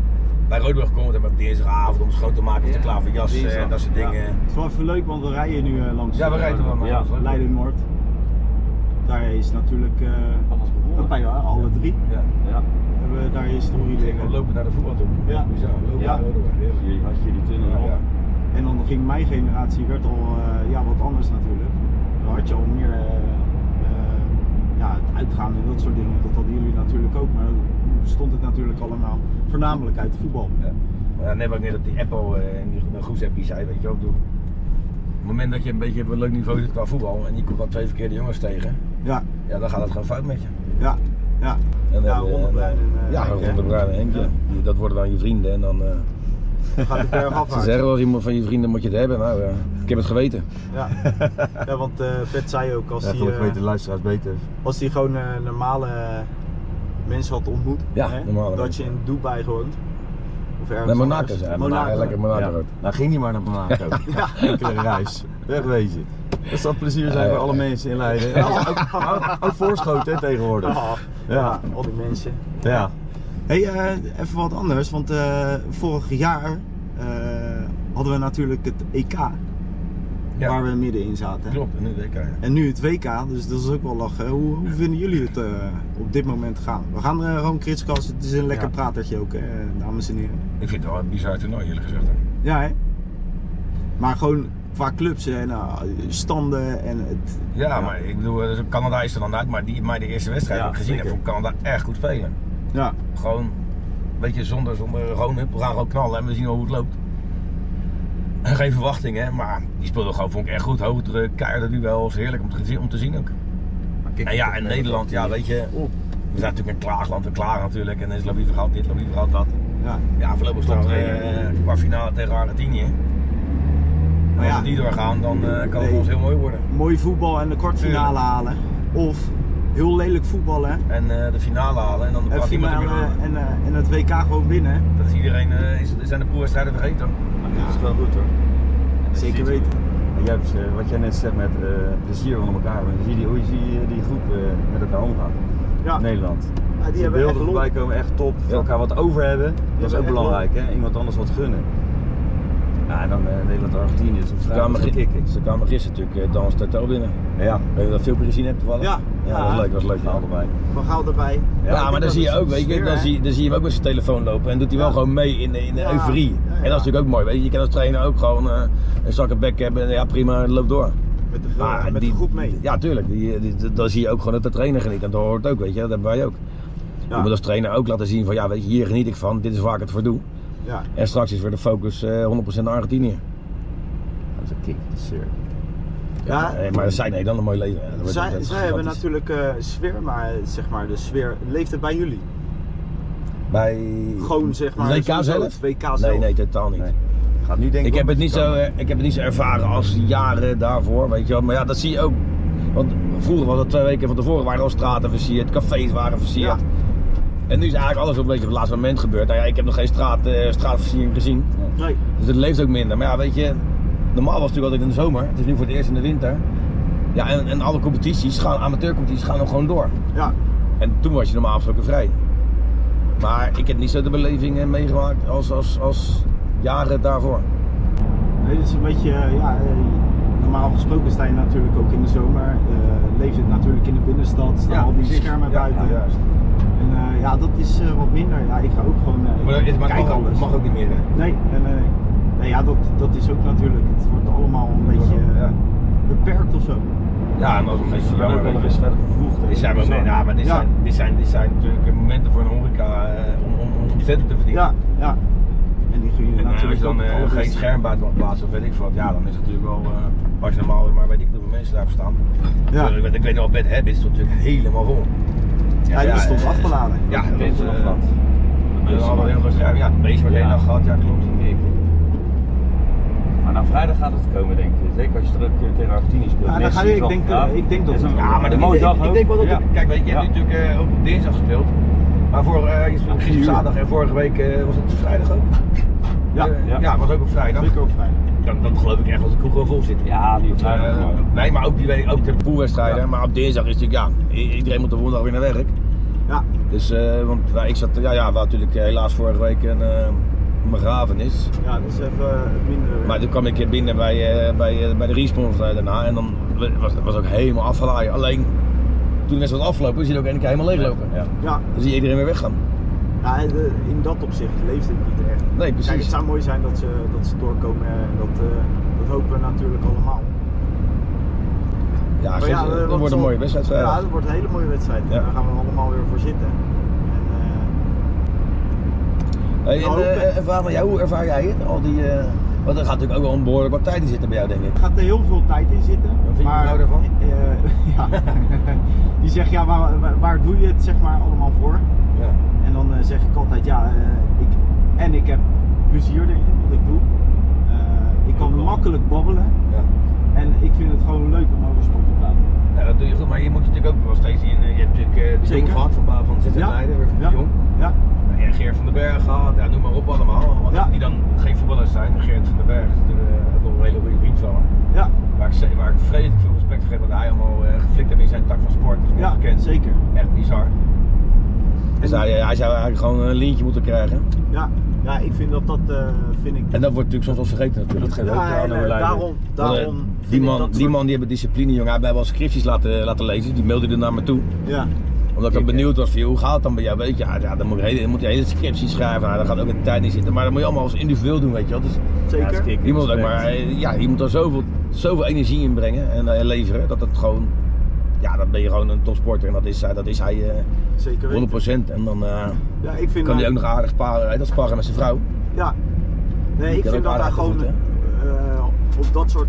bij Rodenburg komt en op dinsdagavond om schoon te maken met ja, de klaverjas en uh, dat soort dingen. Ja. Het is wel even leuk, want we rijden nu uh, langs ja, we rijden uh, ja, Leiden-Noord. Daar is natuurlijk uh, alles begonnen. Een paar jaar, alle drie. Ja. Ja. We, daar is story liggen. We lopen naar de voetbal toe. Ja. Dus ja, we lopen ja. naar Rodenburg. Ja. Had je die tunnel al. Ja. En dan ging mijn generatie, werd al uh, ja, wat anders natuurlijk. Dan had je al meer... Uh, Ja, het uitgaan en dat soort dingen, dat hadden jullie natuurlijk ook, maar stond het natuurlijk allemaal voornamelijk uit voetbal. Ja. Maar dan hebben we ook net op die Apple en uh, die groepsapp die zei, weet je ook, doe. Op het moment dat je een beetje op een leuk niveau zit qua voetbal en je komt dan twee verkeerde jongens tegen, ja, ja dan gaat het gewoon fout met je. Ja, ja. En dan ja, Ronde Bruin en uh, ja, Ronde Bruin en Henk, ja. Ja. Dat worden dan je vrienden en dan... Uh, gaat het berg af. Ze zeggen wel, iemand van je vrienden moet je het hebben. Nou, uh, ik heb het geweten. Ja, ja, want uh, Pet zei ook, als ja, hij... Uh, weten, luisteraars beter. Als hij gewoon uh, normale mensen had ontmoet. Ja, hè? Normale dat mensen. Je in Dubai gewoond. Of ergens naar Monaco zijn. Monaco. Lekker Monaco. Ja. Nou, ging niet maar naar Monaco. Ja. Lekkere reis. Wegwezen. Dat zal plezier zijn uh, voor alle uh, mensen in Leiden. Ja. Ja. Ook, ook, ook Voorschoten hè, tegenwoordig. Ja. Ja. Ja, al die mensen. Ja. Hey, uh, even wat anders, want uh, vorig jaar uh, hadden we natuurlijk het E K, ja, waar we middenin zaten. Klopt, en nu het E K. Ja. En nu het W K, dus dat is ook wel lachen. Hoe, hoe vinden jullie het uh, op dit moment gaan? We gaan uh, gewoon kritskast, het is een lekker ja. pratertje ook, hè, dames en heren. Ik vind het wel een bizar toernooi, jullie gezegd hè? Ja, hè? Maar gewoon qua clubs en uh, standen en het... Ja, ja, maar ik bedoel, Canada is er dan uit, maar die mij de eerste wedstrijd ja, heb ik gezien heb, vond Canada echt goed spelen. Ja. Gewoon een beetje zonder, zonder gewoon, we gaan gewoon knallen en we zien wel hoe het loopt. Geen verwachtingen, maar die speelde gewoon, vond ik echt goed. Hoogdruk, keiharde duels, heerlijk om te, om te zien ook. En ja, in Nederland, ja weet je, we zijn natuurlijk een klaagland en klaar natuurlijk. En dan is Lawiever gehad dit, Lawiever gehad dat. Ja, ja voorlopig stond er qua finale tegen Argentinië. Maar als we die doorgaan, dan uh, kan het nee. ons heel mooi worden. Mooi voetbal en de kwartfinale ja. halen. Of... Heel lelijk voetballen. En uh, de finale halen en dan de plaats finale en, uh, en het W K gewoon winnen. Dat is iedereen, uh, is, zijn de proefwedstrijden vergeten. Maar ja, dat is wel goed hoor. Zeker weten. Jij hebt, uh, wat jij net zegt met uh, plezier van elkaar, maar zie je hoe je die, die groep uh, met elkaar omgaat. Ja. In Nederland. Ja, die dus de beelden voorbij komen echt top, ja. elkaar wat over hebben. Dat is ook belangrijk hè, iemand anders wat gunnen. Ja, en dan uh, Nederland-Argentinië is een kikken. Ze kwamen gisteren natuurlijk uh, Dans Tato binnen. Ja. Weet je dat filmpje gezien hebt toevallig? Ja. Ja, ja, dat was leuk, dat was leuk. Gaal erbij. Van Gaal erbij. Ja, ja maar dan zie je ook, weet je, dan zie, dan zie je hem ook met zijn telefoon lopen en doet hij ja. wel gewoon mee in de, in de ja. euforie. Ja, ja. En dat is natuurlijk ook mooi, weet je. Je kan als trainer ook gewoon uh, een zakkenbek hebben en ja prima, loopt door. Met de, maar, met die, de groep mee? Ja, tuurlijk. Die, die, die, dan zie je ook gewoon dat de trainer geniet en dat hoort ook, weet je. Dat hebben wij ook. Ja. Je moet als trainer ook laten zien van, ja weet je, hier geniet ik van, dit is waar ik het voor doe. Ja. En straks is weer de focus uh, honderd procent naar Argentinië. Dat is een kick, dat is zeer. Ja, ja, maar zij nee, dan een mooi leven. Dat zij zij hebben natuurlijk uh, sfeer, maar zeg maar de sfeer leeft het bij jullie? Bij gewoon zeg maar. W K zelf? W K zelf? Nee, nee, totaal niet. Nee. Gaat nu denk ik, ik, heb het niet zo, ik heb het niet zo ervaren als jaren daarvoor, weet je wel. Maar ja, dat zie je ook. Want vroeger was het twee weken van tevoren, waren al straten versierd, cafés waren versierd. Ja. En nu is eigenlijk alles een beetje op het laatste moment gebeurd. Nou ja, ik heb nog geen straat, uh, straatversiering gezien. Nee. Dus het leeft ook minder. Maar ja, weet je, normaal was het natuurlijk altijd in de zomer. Het is nu voor het eerst in de winter. Ja, en, en alle competities, gaan, amateurcompetities gaan nog gewoon door. Ja. En toen was je normaal gesproken vrij. Maar ik heb niet zo de beleving meegemaakt als, als, als jaren daarvoor. Nee, dit is een beetje, ja, normaal gesproken sta je natuurlijk ook in de zomer. Uh, leeft het natuurlijk in de binnenstad, staan ja, al die precies. schermen ja, buiten. Ja, juist. En uh, ja, dat is uh, wat minder. Ja, ik ga ook gewoon uh, maar dat mag, kijken alles. Mag ook niet meer, hè? Nee, en, uh, nee ja, dat, dat is ook natuurlijk. Het wordt allemaal een beetje uh, ja. beperkt of zo. Ja, en dat is een beetje jammer. Wel een beetje verder vervoegd. Dit zijn wel mee, ja, maar dit, ja. zijn, dit, zijn, dit zijn natuurlijk momenten voor een horeca uh, om, om, om centen te verdienen. Ja, ja. En die groeien natuurlijk. En als je dan uh, geen best. scherm buiten mag plaatsen of weet ik wat, ja, dan is het natuurlijk wel, uh, als je normaal maar weet ik hoeveel mensen daarop staan. Ja. Dus, ik, ik weet nog wel, Bad Habits stond natuurlijk helemaal vol. Ja, ja, die stond uh, afgeladen. Ja, dat is nog wat. We hadden heel veel scherm. Ja, het beest maar één dag gehad, ja, klopt. Maar nou, vrijdag gaat het komen, denk ik. Zeker als je terug tegen Argentinië speelt. Ja, dan ga je, ik, denk, uh, ik denk dat het... Ja, maar de mooie dag ook. Ik denk wel dat ja. Kijk, weet je, je hebt ja. natuurlijk uh, ook op dinsdag gespeeld. Maar voor uh, gisteren zaterdag en vorige week uh, was het vrijdag ook. Ja, uh, ja. ja, was ook op vrijdag. Zeker op vrijdag. Dan, dan geloof ik echt als de kroeg wel vol zit. Ja, die op vrijdag. Uh, nee, maar ook, die, ook de poolwedstrijden. Ja. Maar op dinsdag is natuurlijk, ja, iedereen moet de woensdag weer naar werk. Ja. Dus, uh, want nou, ik zat, ja, ja, we hadden natuurlijk helaas vorige week een... Uh, mijn begrafenis. Ja, dat is even uh, minder. Maar toen kwam ik hier binnen bij, uh, bij, uh, bij de Response uh, daarna en dan was het ook helemaal afgeladen. Alleen toen het was afgelopen, zie je ook één keer helemaal leeglopen. Ja. Ja. Dan zie je iedereen weer weggaan. Ja, in dat opzicht leeft het niet echt. Nee, precies. Kijk, het zou mooi zijn dat ze, dat ze doorkomen en dat, uh, dat hopen we natuurlijk allemaal. Ja, ja dat, dat wordt een mooie wedstrijd. Ja, dat wordt een hele mooie wedstrijd. Ja. Daar gaan we allemaal weer voor zitten. Hey, en, uh, ervaar maar jou, hoe ervaar jij het? Al die, uh, want er gaat natuurlijk ook wel een behoorlijk wat tijd in zitten bij jou, denk ik. Er gaat er heel veel tijd in zitten. Wat vind maar, je nou daarvan? Uh, ja. Die zegt, ja, waar, waar doe je het zeg maar allemaal voor? Ja. En dan uh, zeg ik altijd, ja, uh, ik, en ik heb plezier erin wat ik doe. Uh, ik kan ja. makkelijk babbelen. Ja. En ik vind het gewoon leuk om over sport te praten. Ja, dat doe je goed, maar je moet je natuurlijk ook wel steeds in. Je hebt natuurlijk uh, de Jong gehad van, van Zitten ja. Leiden, weer van ja. de Jong. Ja. Ja, Geert van den Berg gehad, ja, noem maar op allemaal. Want ja. die dan geen voetballers zijn, Geert van den Berg is natuurlijk nog een hele goede vriend van me. Ja. Waar ik, waar ik vreselijk veel respect voor heb, dat hij allemaal uh, geflikt heeft in zijn tak van sport. Dat is ja, bekend. Zeker. Echt bizar. Dus hij, hij zou eigenlijk gewoon een lintje moeten krijgen. Ja, ja ik vind dat dat, uh, vind ik... En dat wordt natuurlijk soms al vergeten natuurlijk. Dat ja, ja, nee, daarom, daarom Want, uh, die, man, dat die man die hebben discipline, jongen. Hij heeft mij wel scripties laten, laten lezen, die mailde er naar me toe. Ja. Omdat ik dan benieuwd was van, hoe gaat het dan bij jou, weet je, ja, dan moet je hele, moet je hele scriptie schrijven, nou, daar gaat ook een tijd in zitten, maar dat moet je allemaal als individueel doen, weet je wel. Dus, zeker. Ja, je moet ook maar, ja, je moet er zoveel, zoveel energie in brengen en uh, leveren, dat het gewoon, ja, dan ben je gewoon een topsporter en dat is, uh, dat is hij uh, zeker honderd procent. En dan uh, ja, ik vind kan hij ook nog aardig sparen, dat sparren met zijn vrouw. Ja, nee, ik vind dat hij gewoon uh, op dat soort...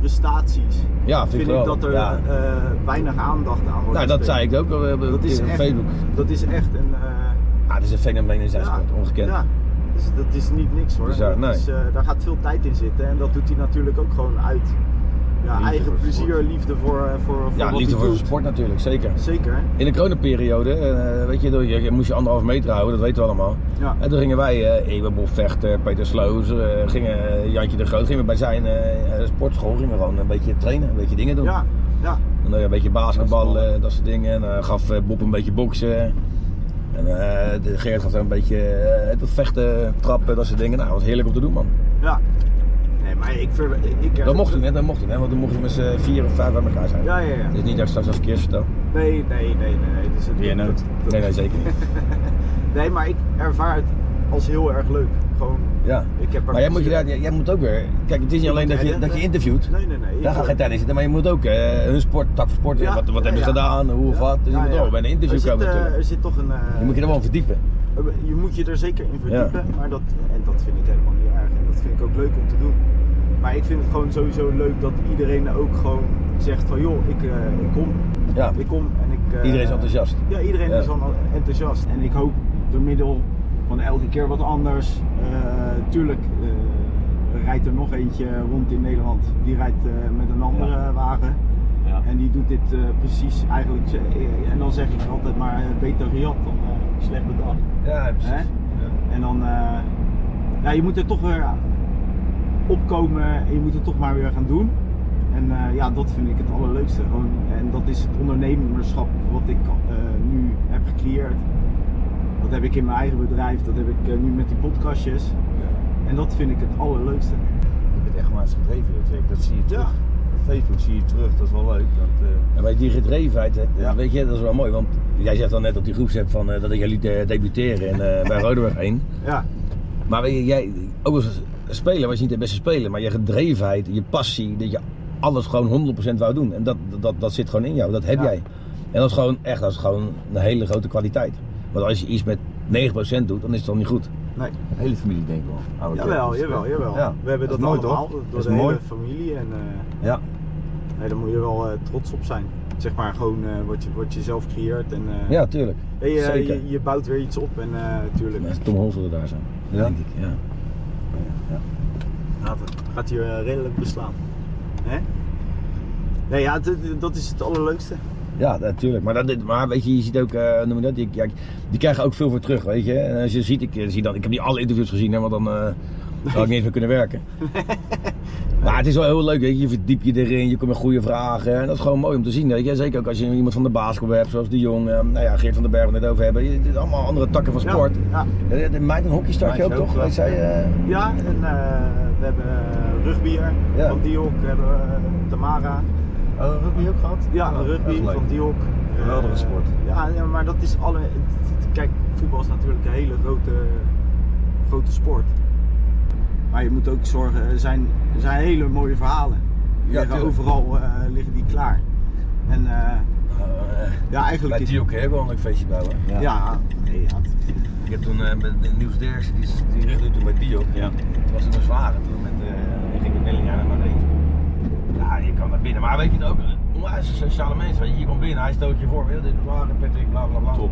prestaties. Ja, vind, vind ik, ik dat er ja. uh, weinig aandacht aan wordt. Nou, dat zei ik ook al op Facebook. Dat is echt een. Uh... Ja, het is een fenomeen in zijn ja. sport, ongekend. Ja, dus dat is niet niks hoor. Bizar, nee. is, uh, daar gaat veel tijd in zitten en dat doet hij natuurlijk ook gewoon uit ja, eigen plezier, sport. liefde voor, voor, voor ja, wat liefde voor doet. sport natuurlijk, zeker. Zeker. In de coronaperiode, uh, weet je, je, je moest je anderhalf meter houden, dat weten we allemaal. Ja. En toen gingen wij, uh, Ewe, Bob, vechten, Peter Sloos, uh, gingen uh, Jantje de Groot, gingen we bij zijn uh, sportschool, gingen we gewoon een beetje trainen, een beetje dingen doen. Ja, ja. En, uh, een beetje basketballen, dat, uh, dat soort dingen. En uh, gaf uh, Bob een beetje boksen. En uh, de Geert gaf een beetje uh, dat vechten, trappen, dat soort dingen. Nou, dat was heerlijk om te doen, man. Ja. Nee, maar ik, ver, ik dat, uh, mocht ik, hè? dat mocht ik net, want dan mocht ik met z'n vier of vijf bij elkaar zijn. Ja, ja, ja. Dus niet dat ik straks als keer vertel. Nee, nee, nee, nee. nee. Dus het Weer nood. Nee, nee, zeker niet. Nee, maar ik ervaar het als heel erg leuk. Gewoon, ja. Ik heb maar jij moet, je daar, jij moet ook weer, kijk, het is niet alleen dat je, dat je interviewt. Nee, nee, nee. Daar gaat geen tijd in zitten, maar je moet ook uh, hun sport, tak voor sport, ja, wat, wat ja, hebben ja. ze gedaan, hoe of ja, wat. Dus ja, je moet ja. ook bij een interview zit, komen uh, natuurlijk. Er zit toch een... Uh, je moet je er wel verdiepen. Je moet je er zeker in verdiepen, ja. maar dat, en dat vind ik helemaal niet erg en dat vind ik ook leuk om te doen. Maar ik vind het gewoon sowieso leuk dat iedereen ook gewoon zegt van joh, ik, uh, ik kom. Ja. Ik kom en ik, uh, iedereen is enthousiast. Ja, iedereen ja. is enthousiast en ik hoop door middel Van elke keer wat anders. Uh, tuurlijk uh, rijdt er nog eentje rond in Nederland. Die rijdt uh, met een andere ja. wagen. Ja. En die doet dit uh, precies eigenlijk. En dan zeg ik altijd maar uh, beter riad dan uh, slecht bedacht. Ja, precies. Ja. En dan, uh, ja, je moet er toch weer opkomen. En je moet het toch maar weer gaan doen. En uh, ja, dat vind ik het allerleukste. Gewoon, en dat is het ondernemerschap wat ik uh, nu heb gecreëerd. Dat heb ik in mijn eigen bedrijf, dat heb ik uh, nu met die podcastjes. Ja. En dat vind ik het allerleukste. Je bent echt maar eens gedreven, dat, dat zie je terug. Ja. Op Facebook zie je terug, dat is wel leuk. Dat, uh... en bij die gedrevenheid, dat, ja. weet je, dat is wel mooi. Want jij zegt dan net op die groepsapp van uh, dat jullie de, debuteren en uh, bij Rodenburg heen. Ja. Maar weet je, jij, ook als speler was je niet de beste speler, maar je gedrevenheid, je passie, dat je alles gewoon honderd procent wou doen. En dat, dat, dat zit gewoon in jou, dat heb ja. jij. En dat is gewoon echt, dat is gewoon een hele grote kwaliteit. Want als je iets met negen procent doet, dan is het dan niet goed. Nee. De hele familie denkt wel. Jawel, jawel, jawel. Ja. We hebben dat, dat nooit allemaal, door dat de mooi. hele familie. En, uh, ja. nee, daar moet je wel uh, trots op zijn. Zeg maar gewoon uh, wat, je, wat je zelf creëert. En, uh, ja, tuurlijk. Hey, uh, Zeker. Je, je bouwt weer iets op en uh, tuurlijk. Ja, Tom Holzer daar zijn, ja. denk ik. Ja. Ja. Ja. Gaat hier uh, redelijk beslaan. Hè? Nee, ja, dat, dat is het allerleukste. Ja, natuurlijk. Maar, dat, maar weet je, je ziet ook, uh, noem je dat, die, ja, die krijgen ook veel voor terug, weet je. En als je ziet, ik, zie dat, ik heb niet alle interviews gezien, hè, want dan uh, zou ik niet eens meer kunnen werken. Nee. Maar het is wel heel leuk, weet je. Je verdiep je erin, je komt met goede vragen. En dat is gewoon mooi om te zien, weet je. Zeker ook als je iemand van de basketbal hebt, zoals de Jong, uh, nou ja, Geert van den Berg, waar we het over hebben. Dit zijn allemaal andere takken van sport. Ja, ja. Ja, de meid een hockeystartje ook, toch? Weet zij, uh... Ja, en uh, we hebben rugbier ja. van D I O K, we hebben uh, Tamara. Uh, rugby ook gehad? Ja, ja rugby van D I O K. Geweldige sport. Uh, ja, maar dat is alle... Kijk, voetbal is natuurlijk een hele grote, grote sport. Maar je moet ook zorgen, er zijn, er zijn hele mooie verhalen. Die ja, liggen overal uh, liggen die klaar. En uh, uh, ja, eigenlijk... Bij D I O K hebben we al een feestje bij hoor. Ja. Ja, nee, ja. Ik heb toen uh, met Nieuws Derksen, die, die rugde toen bij D I O K. Ja. Toen was het een zware toen met... Uh, ik ging met Nelly naar Marijn. Ja, je kan naar binnen, maar weet je het ook, onwijs een sociale mensen, je komt binnen, hij stoot je voor, wil dit vragen, Patrick, bla bla bla. Top.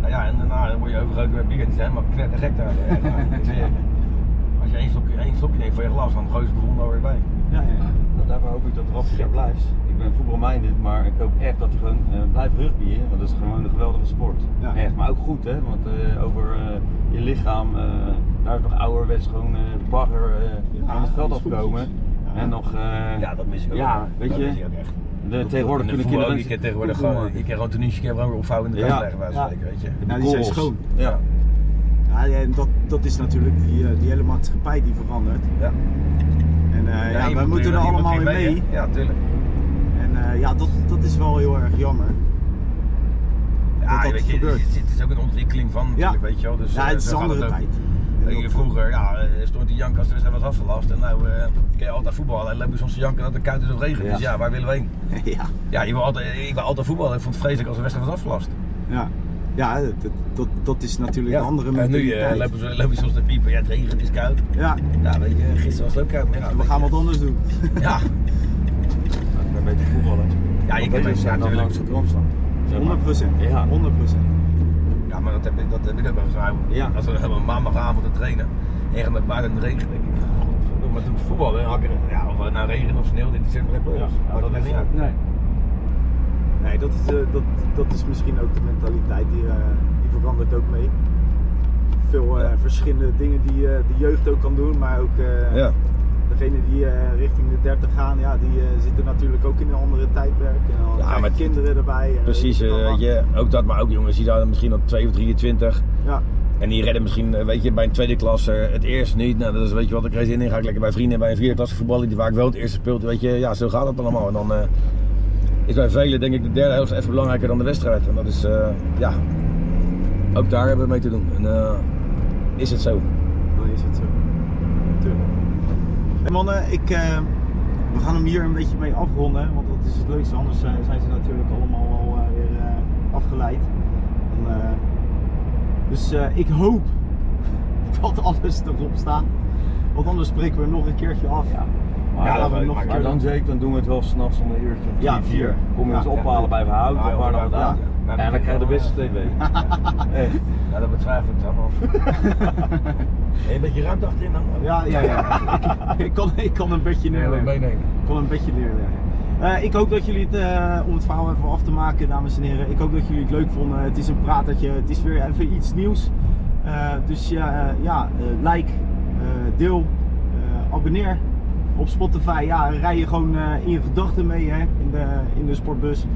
Nou ja, en daarna word je overgroot met bier, het is helemaal knettergek daar. Ja. Als je één stokje, één stokje neemt voor je glas, dan gooi je de grond alweer bij. Ja, ja. Nou, daarvoor hoop ik dat Raffi daar blijft. Ik ben voetbalminded, maar ik hoop echt dat hij gewoon uh, blijft rugbyen, want dat is gewoon een geweldige sport. Ja. Echt, maar ook goed hè, want uh, over uh, je lichaam, uh, daar is nog ouderwets gewoon uh, bagger uh, ja, aan het veld afkomen. En nog, uh, ja, dat mis ik ook. Ja, weet je, ik ook echt. De, tegenwoordig kunnen kinderen... Je kan tegenwoordig gewoon, je kan gewoon Tunisje opvouwen in de kast leggen, bij wijze van spreken, weet je. Nou, die zijn schoon. Ja. Ja, en dat, dat is natuurlijk die, die hele maatschappij die verandert. Ja. En uh, ja, ja wij moeten er allemaal in mee. mee. Ja, tuurlijk. En uh, ja, dat, dat is wel heel erg jammer. Ja, dat dat weet je, het is ook een ontwikkeling van natuurlijk, ja. weet je wel. Dus, ja, het is een andere tijd. Je vroeger, ja, stond die jank als de wedstrijd was afgelast en nou uh, kun je altijd voetballen en loop je soms te janken dat het koud is of regent, ja. dus ja, waar willen we heen? Ja, ja je wil altijd, ik wil altijd voetballen, ik vond het vreselijk als de wedstrijd was afgelast. Ja, ja dat, dat, dat is natuurlijk ja. een andere manier. En nu uh, lopen ze, lopen ze soms te piepen, ja het regent, het is koud. Ja. Ja, weet je, gisteren was het ook koud. Ja, we gaan je. wat anders doen. Ja. Ik ben beter voetballen. Ja, je kan beter dan langs de grond staan. honderd procent. Ja, honderd procent. Ja, maar dat heb ik, dat heb ik ook wel gezegd. Ja. Als we een maandagavond te trainen en je gaat met buiten in de regen, denk ik, god, maar toen voetbal, hè, hakken. Ja, of het nou regen of sneeuw, dit is helemaal geen probleem. Dat maakt niet uit. Nee, nee dat, is, uh, dat, dat is misschien ook de mentaliteit, die, uh, die verandert ook mee. Veel uh, ja. verschillende dingen die uh, de jeugd ook kan doen, maar ook uh, ja. degenen die uh, richting de dertig gaan, ja, die uh, zitten natuurlijk ook in een andere tijdperk. En dan ja, met kinderen erbij. En precies, uh, yeah, ook dat, maar ook jongens die zouden misschien op twee of drieëntwintig. Ja. En die redden misschien, weet je, bij een tweede klasse het eerst niet. Nou, dat is, weet je wat, ik reed in, ga ik lekker bij vrienden bij een vierde klasse voetballen, die vaak wel het eerste speelt. Weet je, ja, zo gaat dat allemaal. En dan uh, is bij velen, denk ik, de derde helft even belangrijker dan de wedstrijd. En dat is, uh, ja, ook daar hebben we mee te doen. En uh, is het zo? Dan is het zo, natuurlijk. Hey mannen, ik, uh, we gaan hem hier een beetje mee afronden, want dat is het leukste, anders zijn, zijn ze natuurlijk allemaal al uh, weer uh, afgeleid. En, uh, dus uh, ik hoop dat alles erop staat, want anders spreken we nog een keertje af. Ja. Maar ja, dan, we nog maar dan, zeker, dan doen we het wel s'nachts om een uurtje of ja, vier. vier. Kom je ja, ons ja, ophalen ja. bij Behoud ja, of waar dan vandaan. Ja, en dan krijg je de beste tv. Echt? Ja, dat betwijfel ik dan al. Heb je een beetje ruimte achterin dan? Ja, ja, ja. ik, kon, ik kon een beetje neerleggen. Ik kon een beetje neerleggen. Uh, ik hoop dat jullie het, uh, om het verhaal even af te maken, dames en heren, ik hoop dat jullie het leuk vonden. Het is een praatje, het is weer even iets nieuws. Uh, dus ja, uh, ja uh, like, uh, deel, uh, abonneer op Spotify. Ja, rij je gewoon uh, in je gedachten mee, hè, in de, in de sportbus.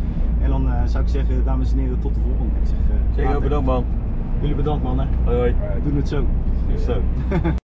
En dan uh, zou ik zeggen, dames en heren, tot de volgende. Ik zeg, uh, Zeker, bedankt man. Jullie bedankt man, hè. Hoi hoi. Doen het zo. Doen het zo.